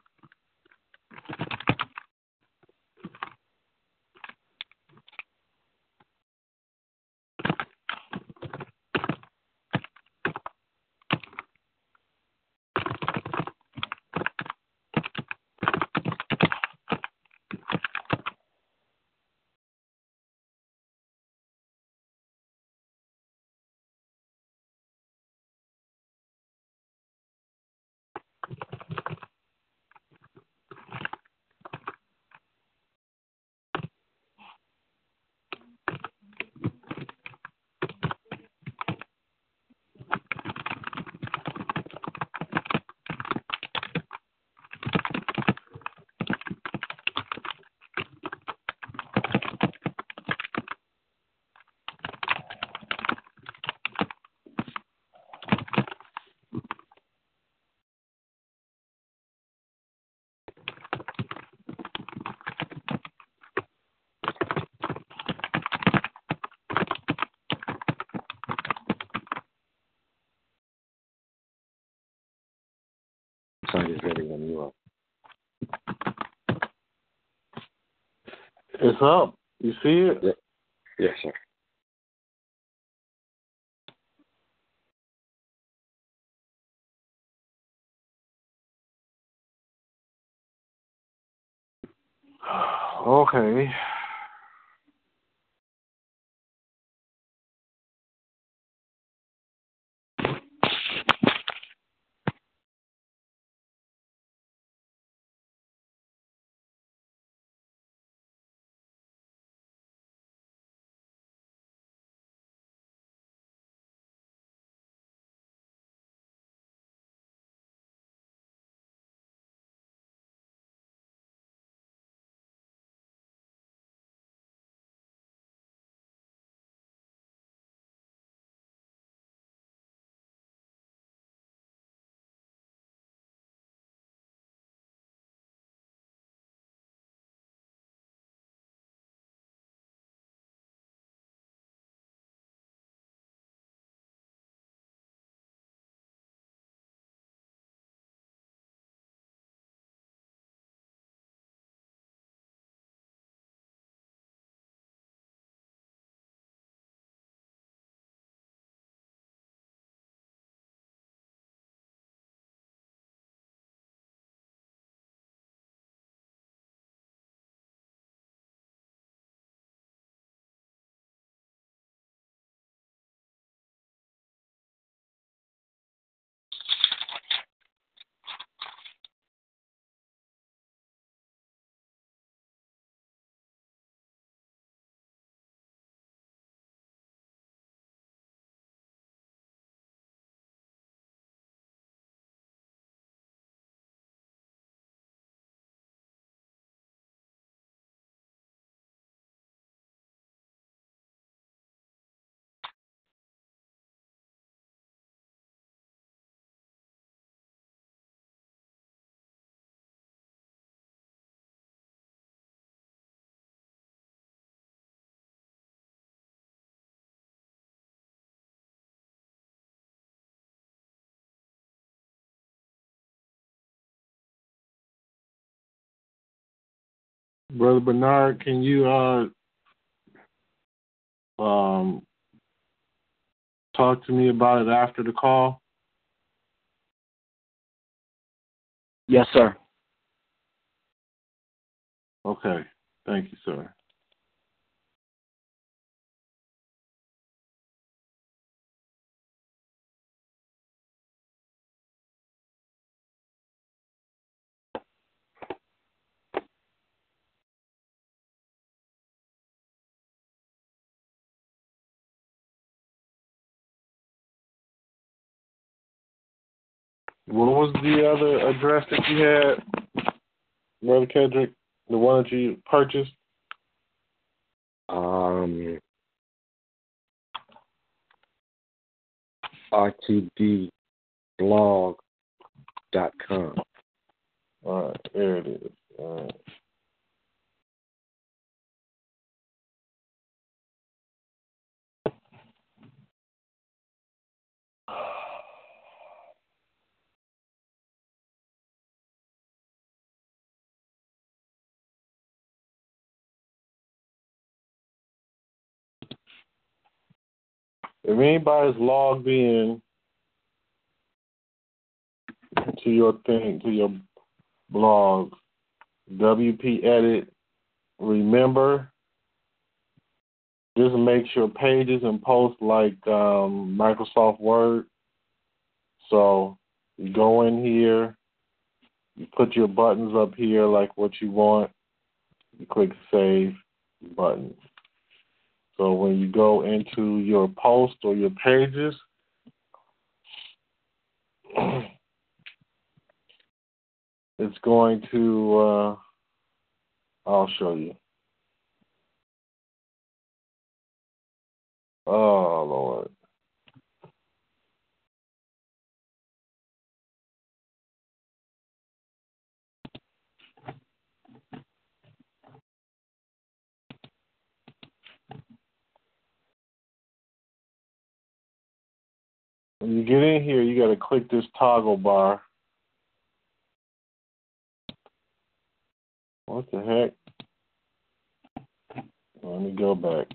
It's up. You see it? Yeah. Yes, sir. Okay. Brother Bernard, can you talk to me about it after the call? Yes, sir. Okay. Thank you, sir. What was the other address that you had, Brother Kendrick? The one that you purchased? rtdblog.com. All right, there it is. All right. If anybody's logged in to your thing, to your blog, WP Edit, remember, this makes your pages and posts like Microsoft Word. So you go in here, you put your buttons up here like what you want, you click Save button. So when you go into your post or your pages, it's going to, I'll show you. Oh, Lord. When you get in here, you got to click this toggle bar. What the heck? Let me go back.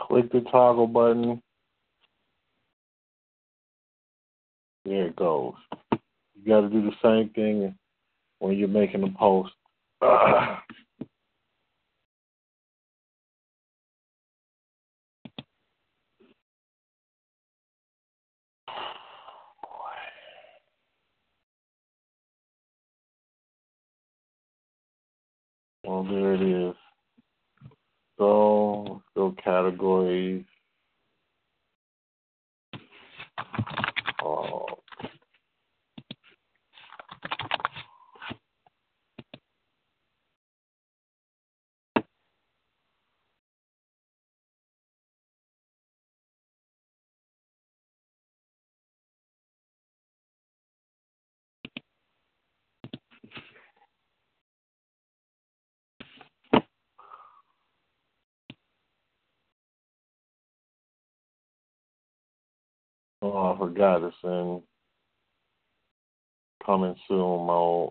Click the toggle button. There it goes. You got to do the same thing when you're making a post. Well, there it is. So, go categories. Oh, I forgot it's in coming soon mode.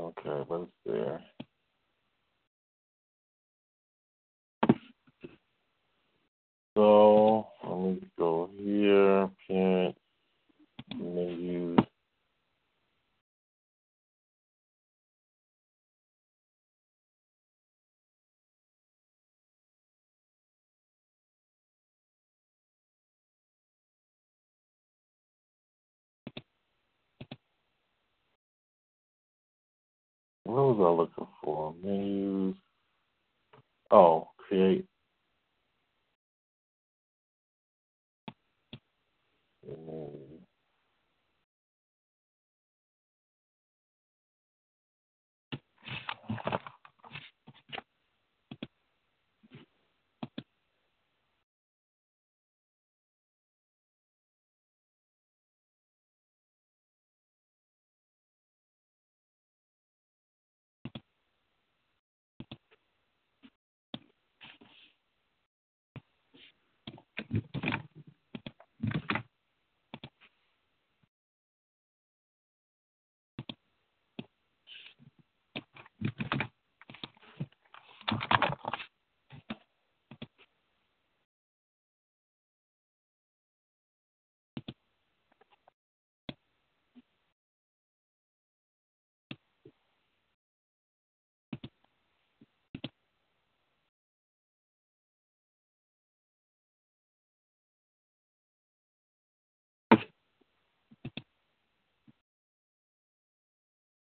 Okay, but it's there. So let me go here, parent menu. What was I looking for? Menus. Oh, create.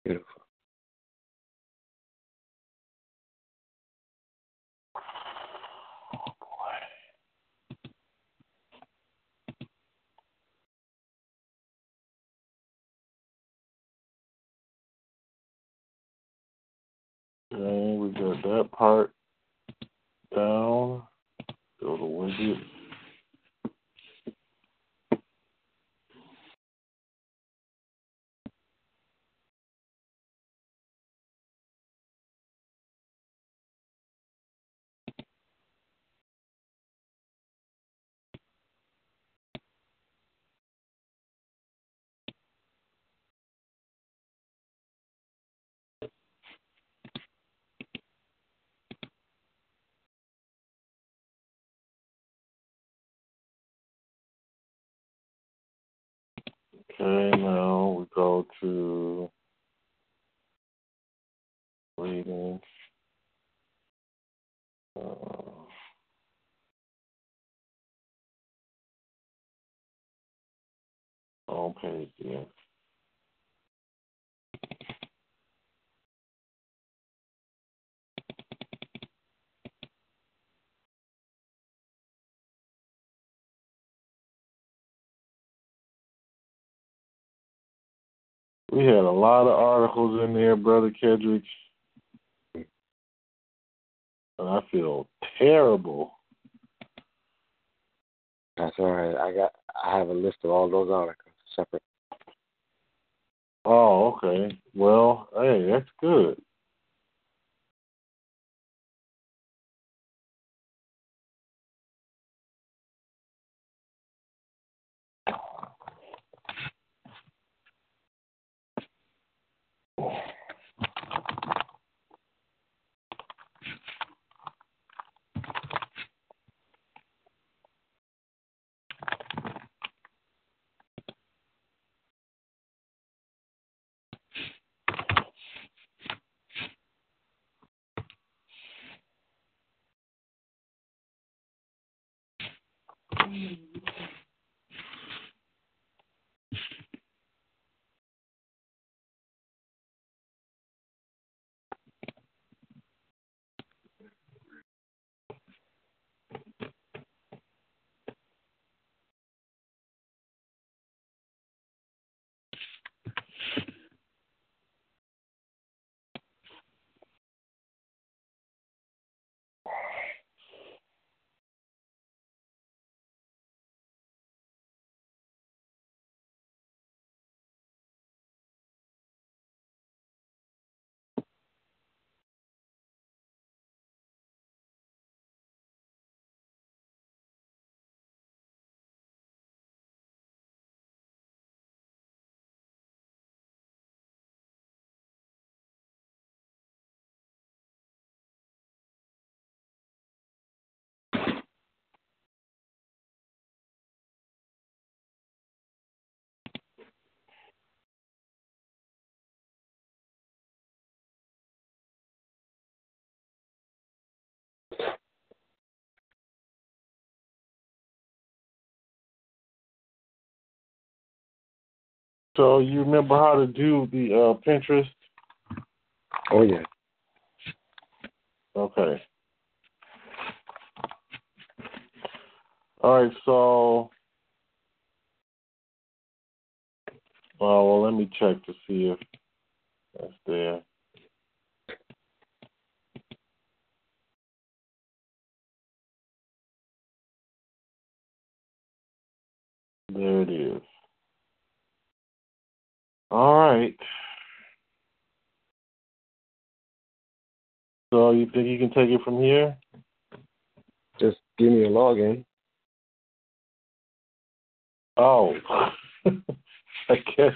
Beautiful. Oh, boy. Okay, we got that part down. Go to widget. Okay, now we go to reading. Okay, yeah. We had a lot of articles in there, Brother Kedrick. And I feel terrible. That's all right. I have a list of all those articles separate. Oh, okay. Well, hey, that's good. So you remember how to do the Pinterest? Oh, yeah. Okay. All right, so... well, let me check to see if that's there. There it is. All right. So you think you can take it from here? Just give me a login. Oh. I guess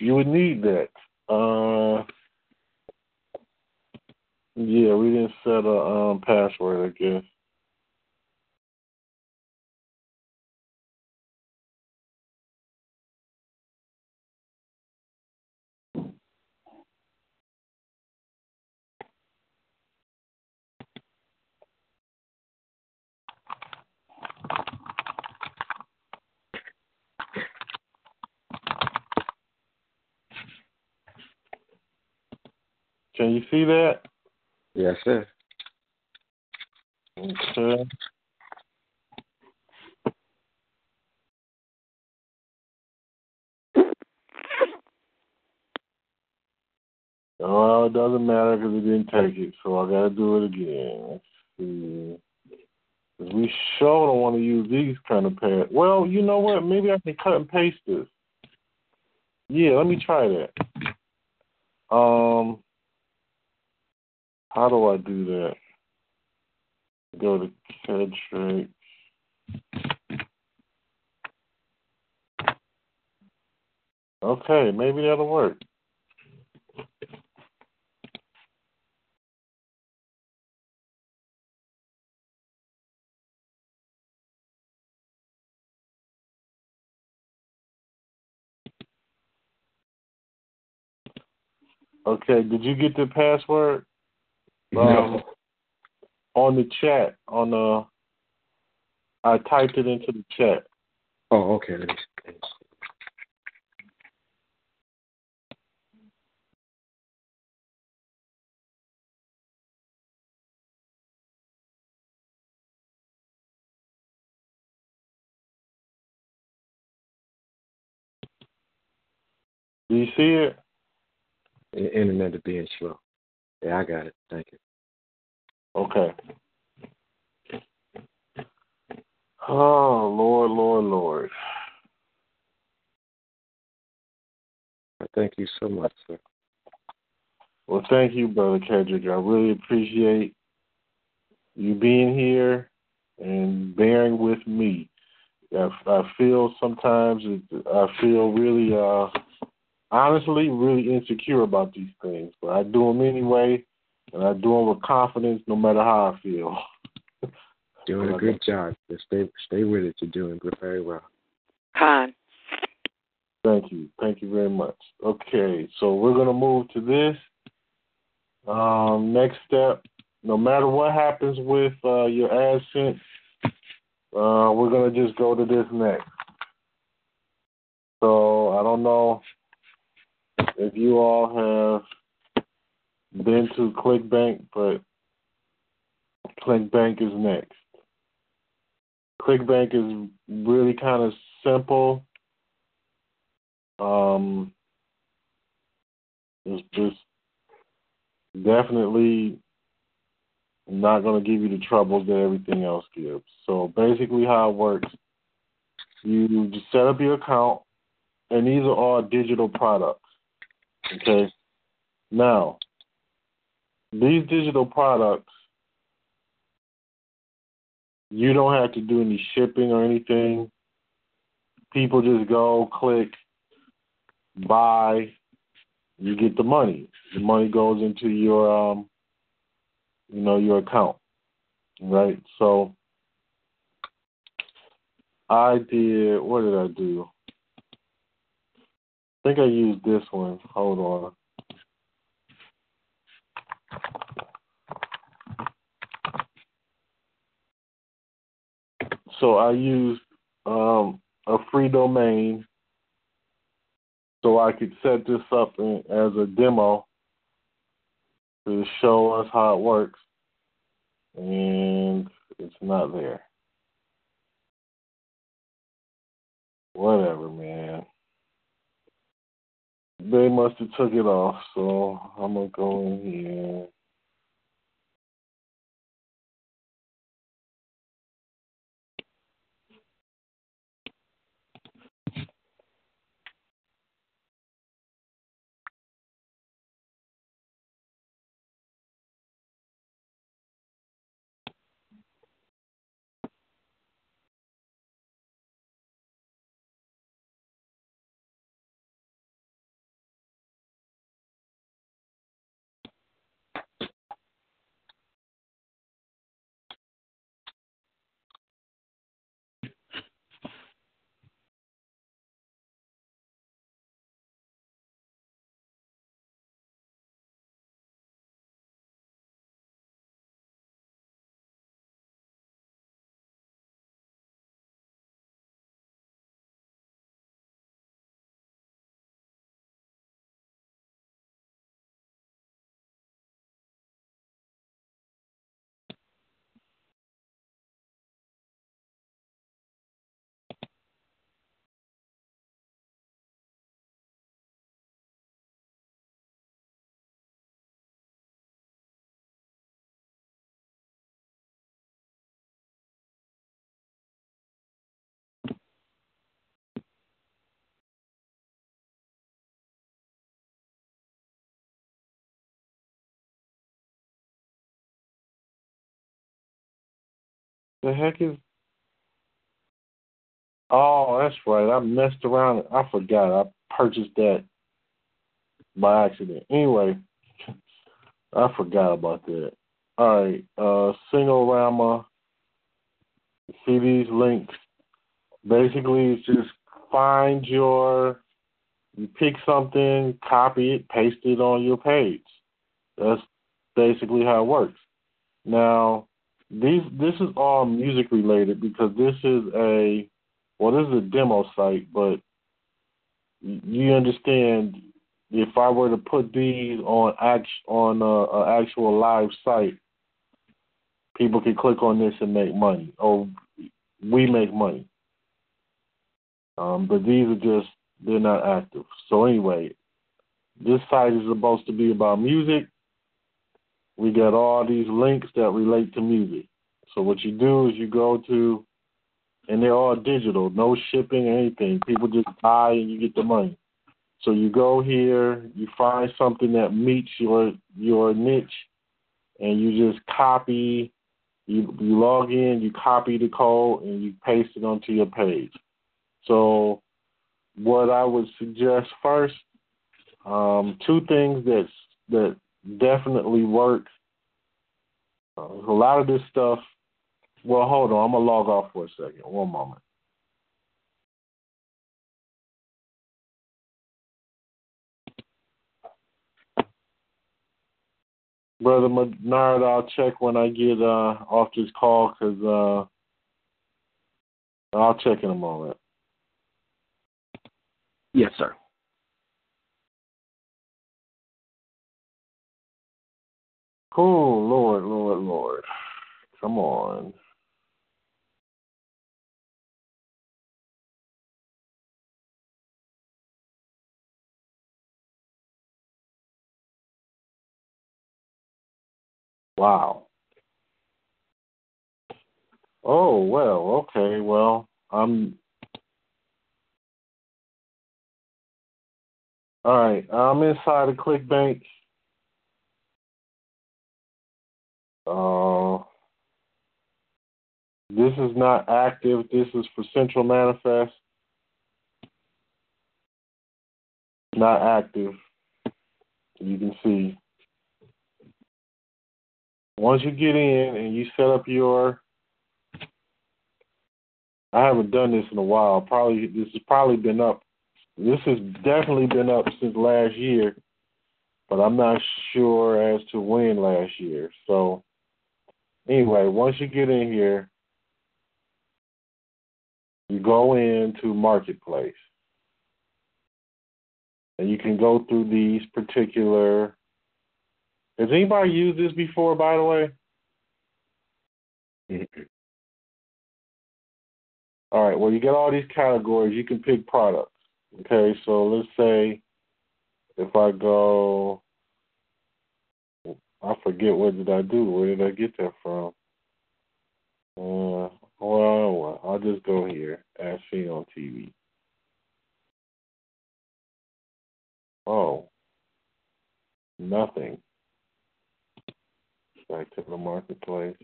you would need that. Yeah, we didn't set a password, I guess. Can you see that? Yes, sir. Okay. Oh, it doesn't matter because it didn't take it, so I got to do it again. Let's see. Because we sure don't want to use these kind of pads. Well, you know what? Maybe I can cut and paste this. Yeah, let me try that. How do I do that? Go to Kedrick. Okay, maybe that'll work. Okay, did you get the password? No. On the chat, I typed it into the chat. Oh, okay. Do you see it? The internet is being slow. Yeah, I got it. Thank you. Okay. Oh, Lord. Thank you so much, sir. Well, thank you, Brother Kendrick. I really appreciate you being here and bearing with me. I feel sometimes, honestly, really insecure about these things, but I do them anyway, and I do them with confidence no matter how I feel. Doing a good job. Stay with it. You're doing very well. Hi. Thank you. Thank you very much. Okay, so we're going to move to this. Next step, no matter what happens with your AdSense, we're going to just go to this next. So I don't know if you all have been to ClickBank, but ClickBank is next. ClickBank is really kind of simple. It's just definitely not going to give you the troubles that everything else gives. So basically how it works, you just set up your account, and these are all digital products. Okay, now, these digital products, you don't have to do any shipping or anything. People just go, click, buy, you get the money. The money goes into your, your account, right? So what did I do? I think I used this one. Hold on. So I used a free domain so I could set this up as a demo to show us how it works. And it's not there. Whatever, man. They must have took it off, so I'm going to go in here. The heck is? Oh, that's right. I messed around. I forgot. I purchased that by accident. Anyway, I forgot about that. All right. Singorama. See these links. Basically, it's just find your You pick something, copy it, paste it on your page. That's basically how it works. Now, this is all music related because this is a demo site, but you understand if I were to put these on an actual live site, people can click on this and make money, or we make money. But these are just, they're not active. So anyway, this site is supposed to be about music. We got all these links that relate to music. So what you do is you go to, and they're all digital, no shipping or anything. People just buy and you get the money. So you go here, you find something that meets your niche, and you just copy, you log in, you copy the code, and you paste it onto your page. So what I would suggest first, two things that definitely work. A lot of this stuff, well, hold on, I'm going to log off for a second. One moment. Brother Menard, I'll check when I get off this call because I'll check in a moment. Yes, sir. Cool, Lord. Come on. Wow. Oh, well, okay. Well, all right, I'm inside of ClickBank. This is not active. This is for Central Manifest. Not active. You can see. Once you get in and you set up I haven't done this in a while. This has probably been up. This has definitely been up since last year, but I'm not sure as to when last year. So anyway, once you get in here, you go into Marketplace. And you can go through these particular. Has anybody used this before, by the way? All right, well, you got all these categories. You can pick products. Okay, so let's say if I go, I forget what did I do. Where did I get that from? Well, I'll just go here, as seen on TV. Oh, nothing. Back to the marketplace.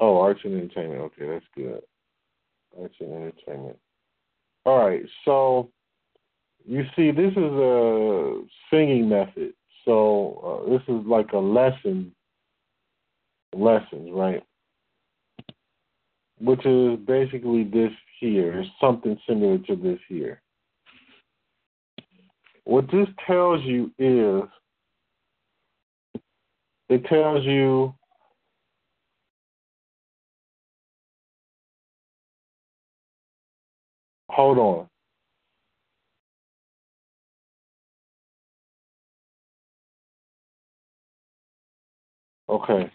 Oh, arts and entertainment. Okay, that's good. Arts and entertainment. All right, so you see this is a singing method. So this is like a lessons, right? Which is basically this here. It's something similar to this here. What this tells you is it tells you hold on. Okay.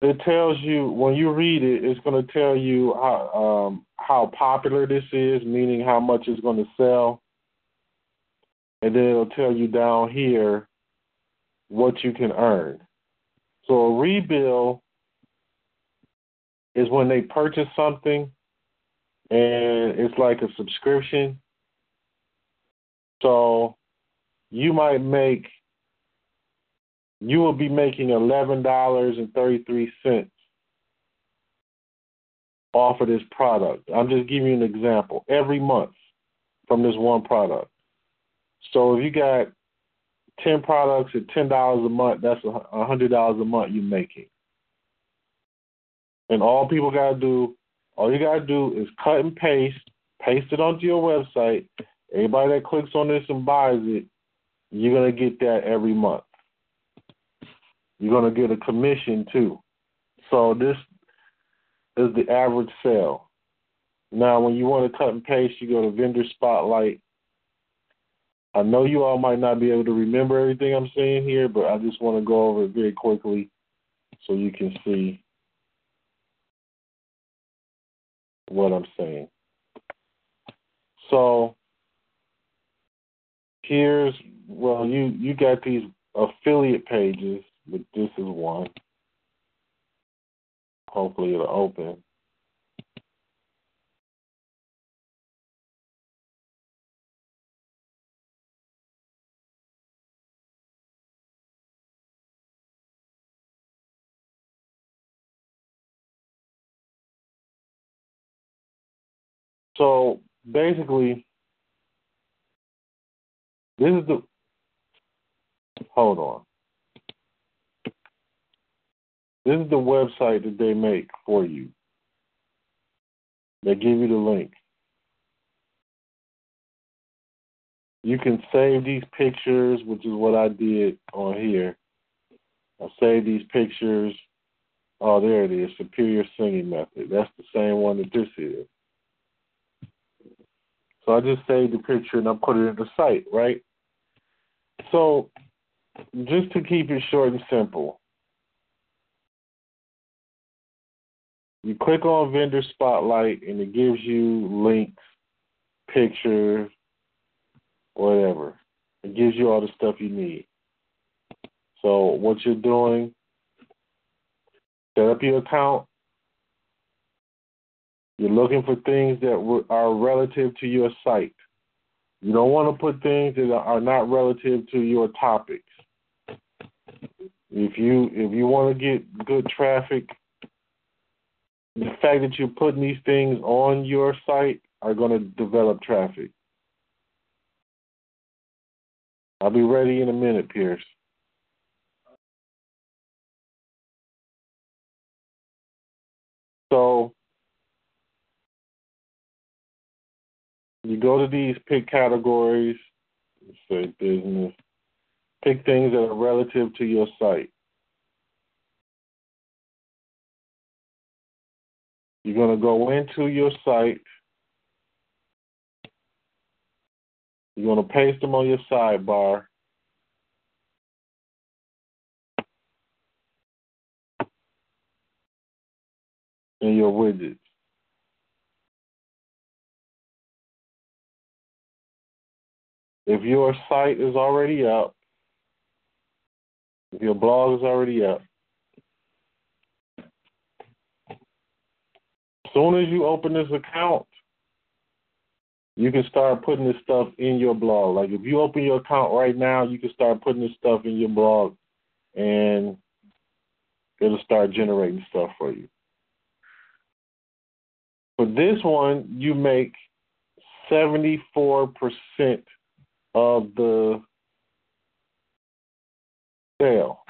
It tells you, when you read it, it's going to tell you how popular this is, meaning how much it's going to sell. And then it'll tell you down here what you can earn. So a rebill is when they purchase something, and it's like a subscription. So you might make, you will be making $11.33 off of this product. I'm just giving you an example. Every month from this one product. So if you got 10 products at $10 a month, that's $100 a month you're making. And all people got to do All you got to do is cut and paste it onto your website. Everybody that clicks on this and buys it, you're going to get that every month. You're going to get a commission too. So this is the average sale. Now, when you want to cut and paste, you go to Vendor Spotlight. I know you all might not be able to remember everything I'm saying here, but I just want to go over it very quickly so you can see what I'm saying. So here's, well, you got these affiliate pages, but this is one. Hopefully it'll open. So basically, this is the, hold on. This is the website that they make for you. They give you the link. You can save these pictures, which is what I did on here. I saved these pictures. Oh, there it is, Superior Singing Method. That's the same one that this is. So I just saved the picture and I put it in the site, right? So just to keep it short and simple, you click on Vendor Spotlight and it gives you links, pictures, whatever. It gives you all the stuff you need. So what you're doing, set up your account. You're looking for things that are relative to your site. You don't want to put things that are not relative to your topics. If you want to get good traffic, the fact that you're putting these things on your site are going to develop traffic. I'll be ready in a minute, Pierce. So you go to these, pick categories, say business, pick things that are relative to your site. You're going to go into your site. You're going to paste them on your sidebar. And your widgets. If your site is already up, if your blog is already up, as soon as you open this account, you can start putting this stuff in your blog. Like if you open your account right now, you can start putting this stuff in your blog and it'll start generating stuff for you. For this one, you make 74% of the sale.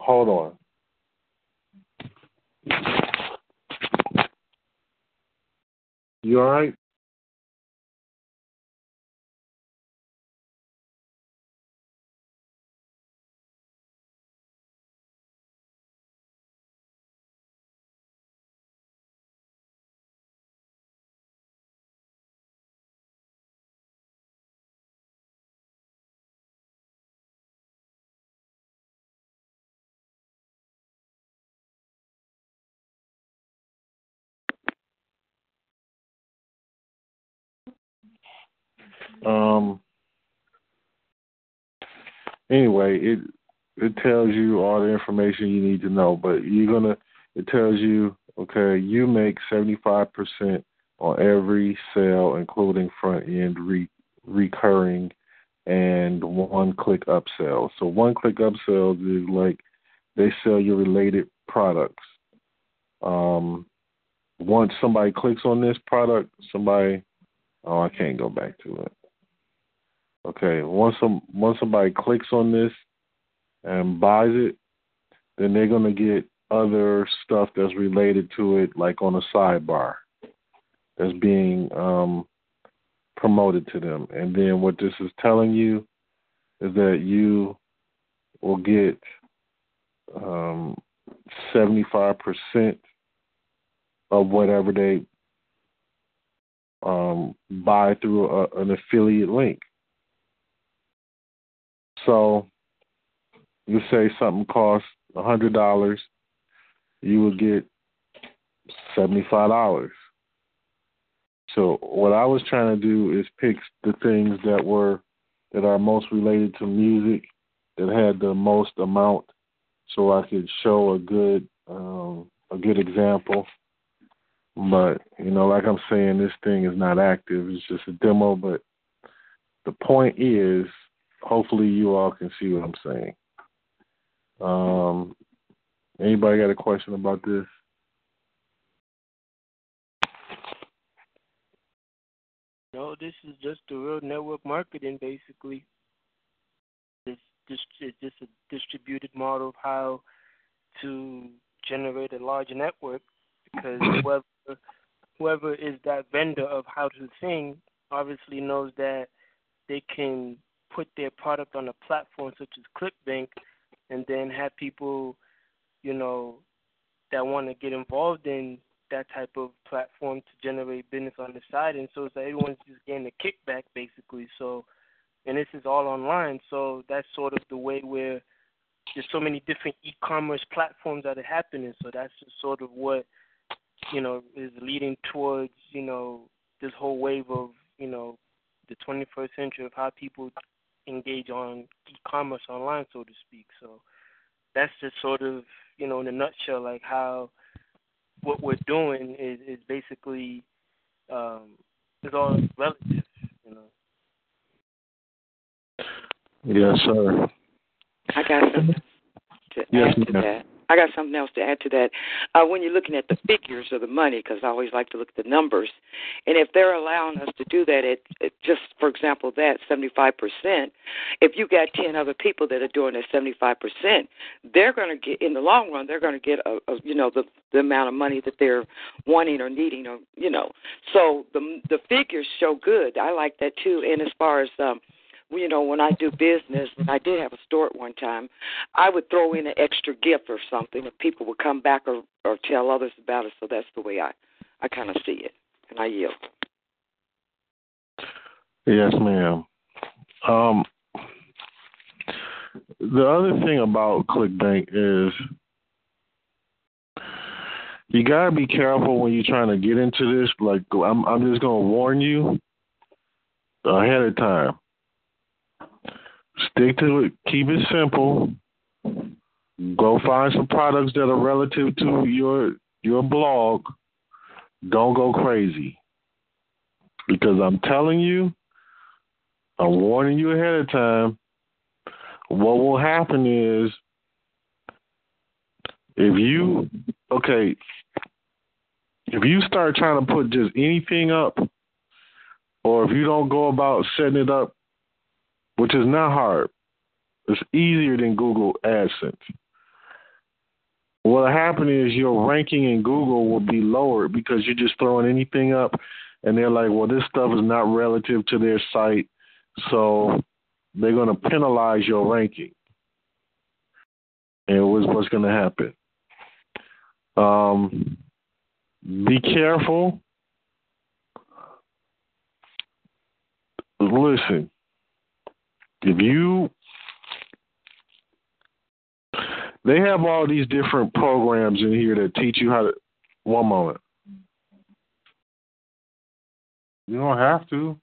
Hold on. You all right? Anyway, it tells you all the information you need to know, but it tells you, okay, you make 75% on every sale, including front end recurring and one click upsells. So one click upsells is like they sell your related products. Once somebody clicks on this product, oh, I can't go back to it. Okay, once somebody clicks on this, and buys it, then they're going to get other stuff that's related to it, like on a sidebar that's being promoted to them. And then what this is telling you is that you will get 75% of whatever they buy through an affiliate link. So you say something costs $100, you would get $75. So what I was trying to do is pick the things that are most related to music, that had the most amount, so I could show a good example. But, you know, like I'm saying, this thing is not active. It's just a demo. But the point is, hopefully you all can see what I'm saying. Anybody got a question about this? No, this is just the real network marketing, basically. It's just a distributed model of how to generate a large network, because whoever is that vendor of how to sing obviously knows that they can put their product on a platform such as ClickBank and then have people, you know, that want to get involved in that type of platform to generate business on the side. And so it's like everyone's just getting a kickback, basically. So, and this is all online, so that's sort of the way where there's so many different e-commerce platforms that are happening. So that's just sort of what, you know, is leading towards, you know, this whole wave of, you know, the 21st century of how people engage on e-commerce online, so to speak. So that's just sort of, you know, in a nutshell, like how what we're doing is basically is all relative, you know. Yes, sir. I got something to add to that. When you're looking at the figures of the money, because I always like to look at the numbers, and if they're allowing us to do that, it just, for example, that 75%, if you got 10 other people that are doing that 75%, they're going to get, in the long run, they're going to get, you know, the amount of money that they're wanting or needing, or, you know. So the figures show good. I like that, too. And as far as you know, when I do business, and I did have a store at one time, I would throw in an extra gift or something, and people would come back or tell others about it. So that's the way I kind of see it, and I yield. Yes, ma'am. The other thing about ClickBank is you got to be careful when you're trying to get into this. Like, I'm just going to warn you ahead of time. Stick to it. Keep it simple. Go find some products that are relative to your blog. Don't go crazy. Because I'm telling you, I'm warning you ahead of time, what will happen is if you start trying to put just anything up, or if you don't go about setting it up, which is not hard. It's easier than Google AdSense. What will happen is your ranking in Google will be lowered because you're just throwing anything up, and they're like, well, this stuff is not relative to their site, so they're going to penalize your ranking. And what's going to happen? Be careful. Listen. They have all these different programs in here that teach you how to, one moment. You don't have to.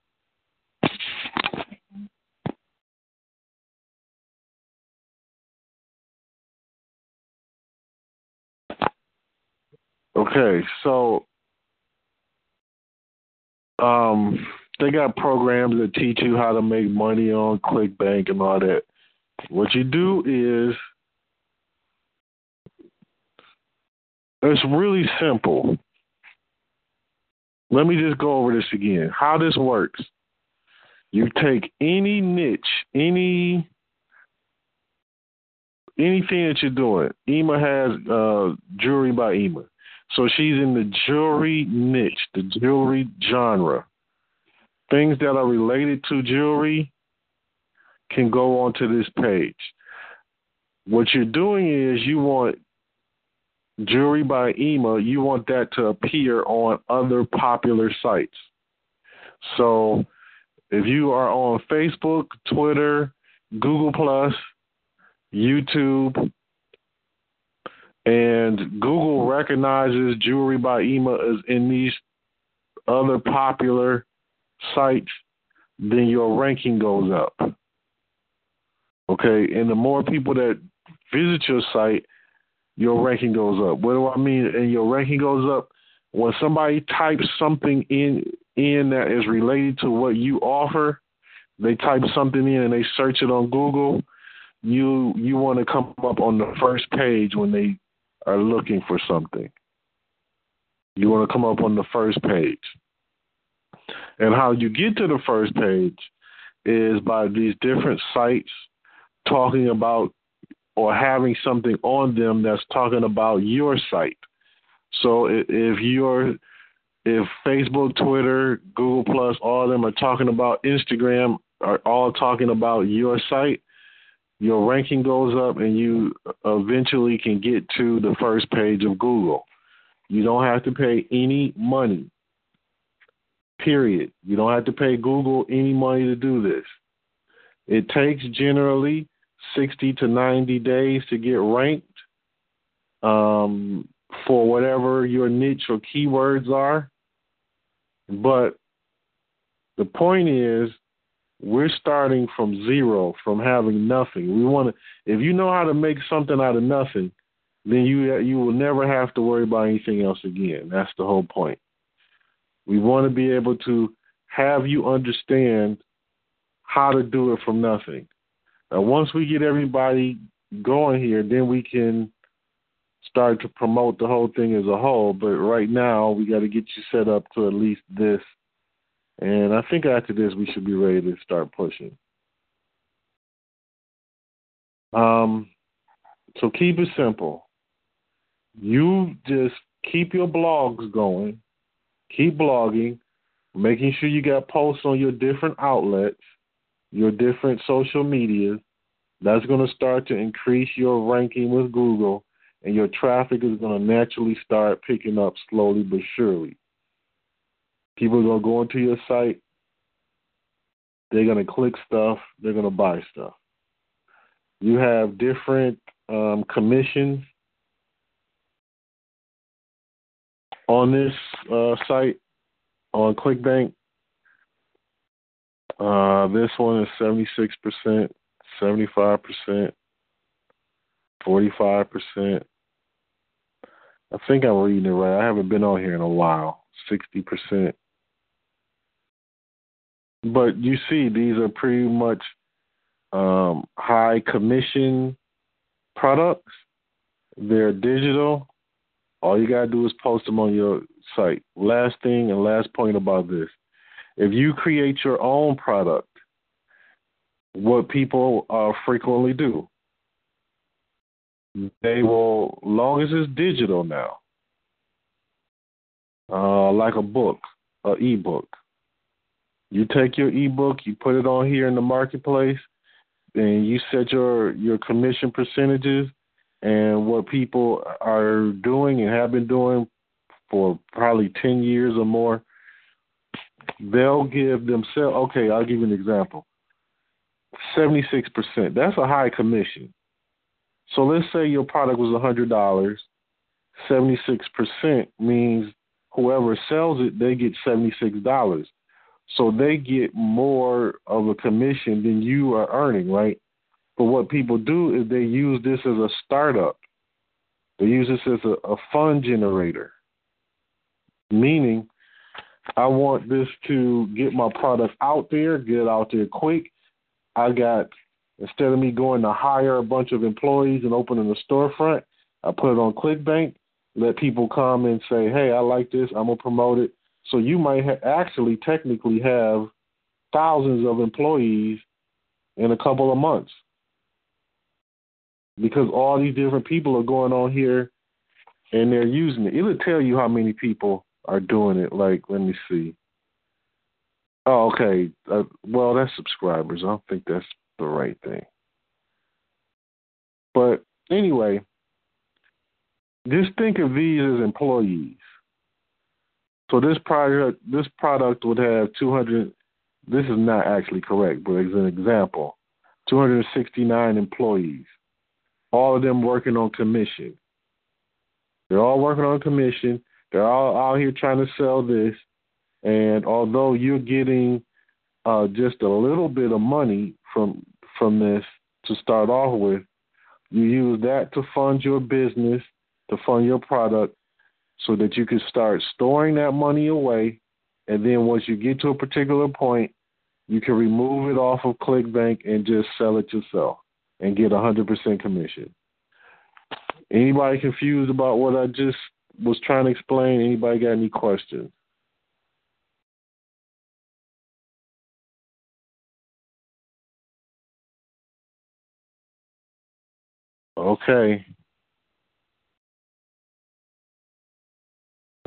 Okay, so they got programs that teach you how to make money on ClickBank and all that. What you do is, it's really simple. Let me just go over this again. How this works. You take any niche, any anything that you're doing, Ema has jewelry by Ema. So she's in the jewelry niche, the jewelry genre. Things that are related to jewelry can go onto this page. What you're doing is you want jewelry by Ema, you want that to appear on other popular sites. So if you are on Facebook, Twitter, Google+, YouTube, and Google recognizes jewelry by Ema as in these other popular sites, then your ranking goes up. Okay, and the more people that visit your site, your ranking goes up. What do I mean? And your ranking goes up when somebody types something in that is related to what you offer. They type something in and they search it on Google. You want to come up on the first page when they are looking for something. You want to come up on the first page. And how you get to the first page is by these different sites talking about or having something on them that's talking about your site. So if Facebook, Twitter, Google+, all of them are talking about Instagram, are all talking about your site, your ranking goes up and you eventually can get to the first page of Google. You don't have to pay any money, period. You don't have to pay Google any money to do this. It takes generally 60 to 90 days to get ranked for whatever your niche or keywords are. But the point is, we're starting from zero, from having nothing. We want to. If you know how to make something out of nothing, then you will never have to worry about anything else again. That's the whole point. We want to be able to have you understand how to do it from nothing. Now, once we get everybody going here, then we can start to promote the whole thing as a whole. But right now, we got to get you set up to at least this. And I think after this, we should be ready to start pushing. So keep it simple. You just keep your blogs going. Keep blogging, making sure you got posts on your different outlets, your different social media. That's going to start to increase your ranking with Google, and your traffic is going to naturally start picking up slowly but surely. People are going to go into your site. They're going to click stuff. They're going to buy stuff. You have different commissions on this site, on ClickBank. This one is 76%, 75%, 45%. I think I'm reading it right. I haven't been on here in a while. 60%. But you see, these are pretty much high commission products. They're digital. All you got to do is post them on your site. Last thing and last point about this. If you create your own product, what people frequently do, they will, long as it's digital now, like a book, an e-book. You take your e-book, you put it on here in the marketplace, and you set your commission percentages. And what people are doing and have been doing for probably 10 years or more, they'll give themselves, okay, I'll give you an example, 76%. That's a high commission. So let's say your product was $100. 76% means whoever sells it, they get $76. So they get more of a commission than you are earning, right? But what people do is they use this as a startup. They use this as a fund generator, meaning I want this to get my product out there, get out there quick. I got, instead of me going to hire a bunch of employees and opening a storefront, I put it on ClickBank, let people come and say, hey, I like this, I'm going to promote it. So you might actually technically have thousands of employees in a couple of months. because all these different people are going on here and they're using it. It'll tell you how many people are doing it. Like, let me see. Oh, okay. Well, that's subscribers. I don't think that's the right thing. But anyway, just think of these as employees. So this product would have 200. This is not actually correct, but as an example, 269 employees, all of them working on commission. They're all working on commission. They're all out here trying to sell this. And although you're getting just a little bit of money from this to start off with, you use that to fund your business, to fund your product, so that you can start storing that money away. And then once you get to a particular point, you can remove it off of ClickBank and just sell it yourself and get 100% commission. Anybody confused about what I just was trying to explain? Anybody got any questions? Okay.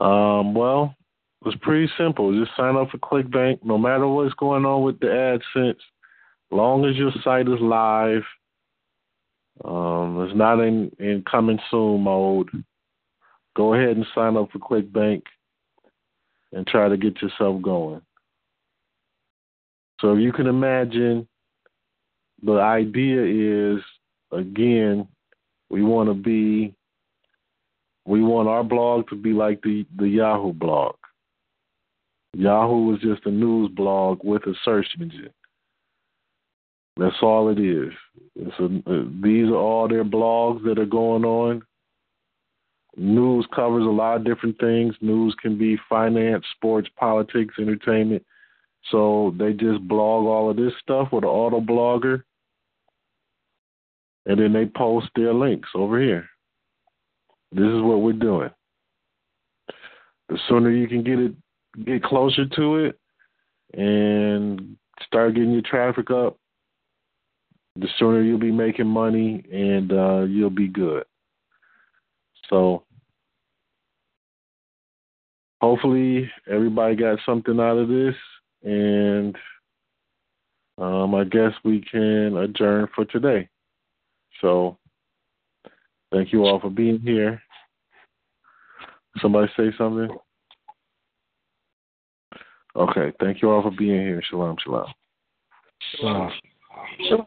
Well, it was pretty simple. Just sign up for ClickBank. No matter what's going on with the AdSense, long as your site is live, it's not in coming soon mode, go ahead and sign up for ClickBank and try to get yourself going. So you can imagine the idea is, again, we want our blog to be like the Yahoo blog. Yahoo is just a news blog with a search engine. That's all it is. These are all their blogs that are going on. News covers a lot of different things. News can be finance, sports, politics, entertainment. So they just blog all of this stuff with an auto blogger, and then they post their links over here. This is what we're doing. The sooner you can get closer to it and start getting your traffic up, the sooner you'll be making money and you'll be good. So hopefully everybody got something out of this, and I guess we can adjourn for today. So thank you all for being here. Somebody say something? Okay, thank you all for being here. Shalom, shalom. Shalom. Shalom.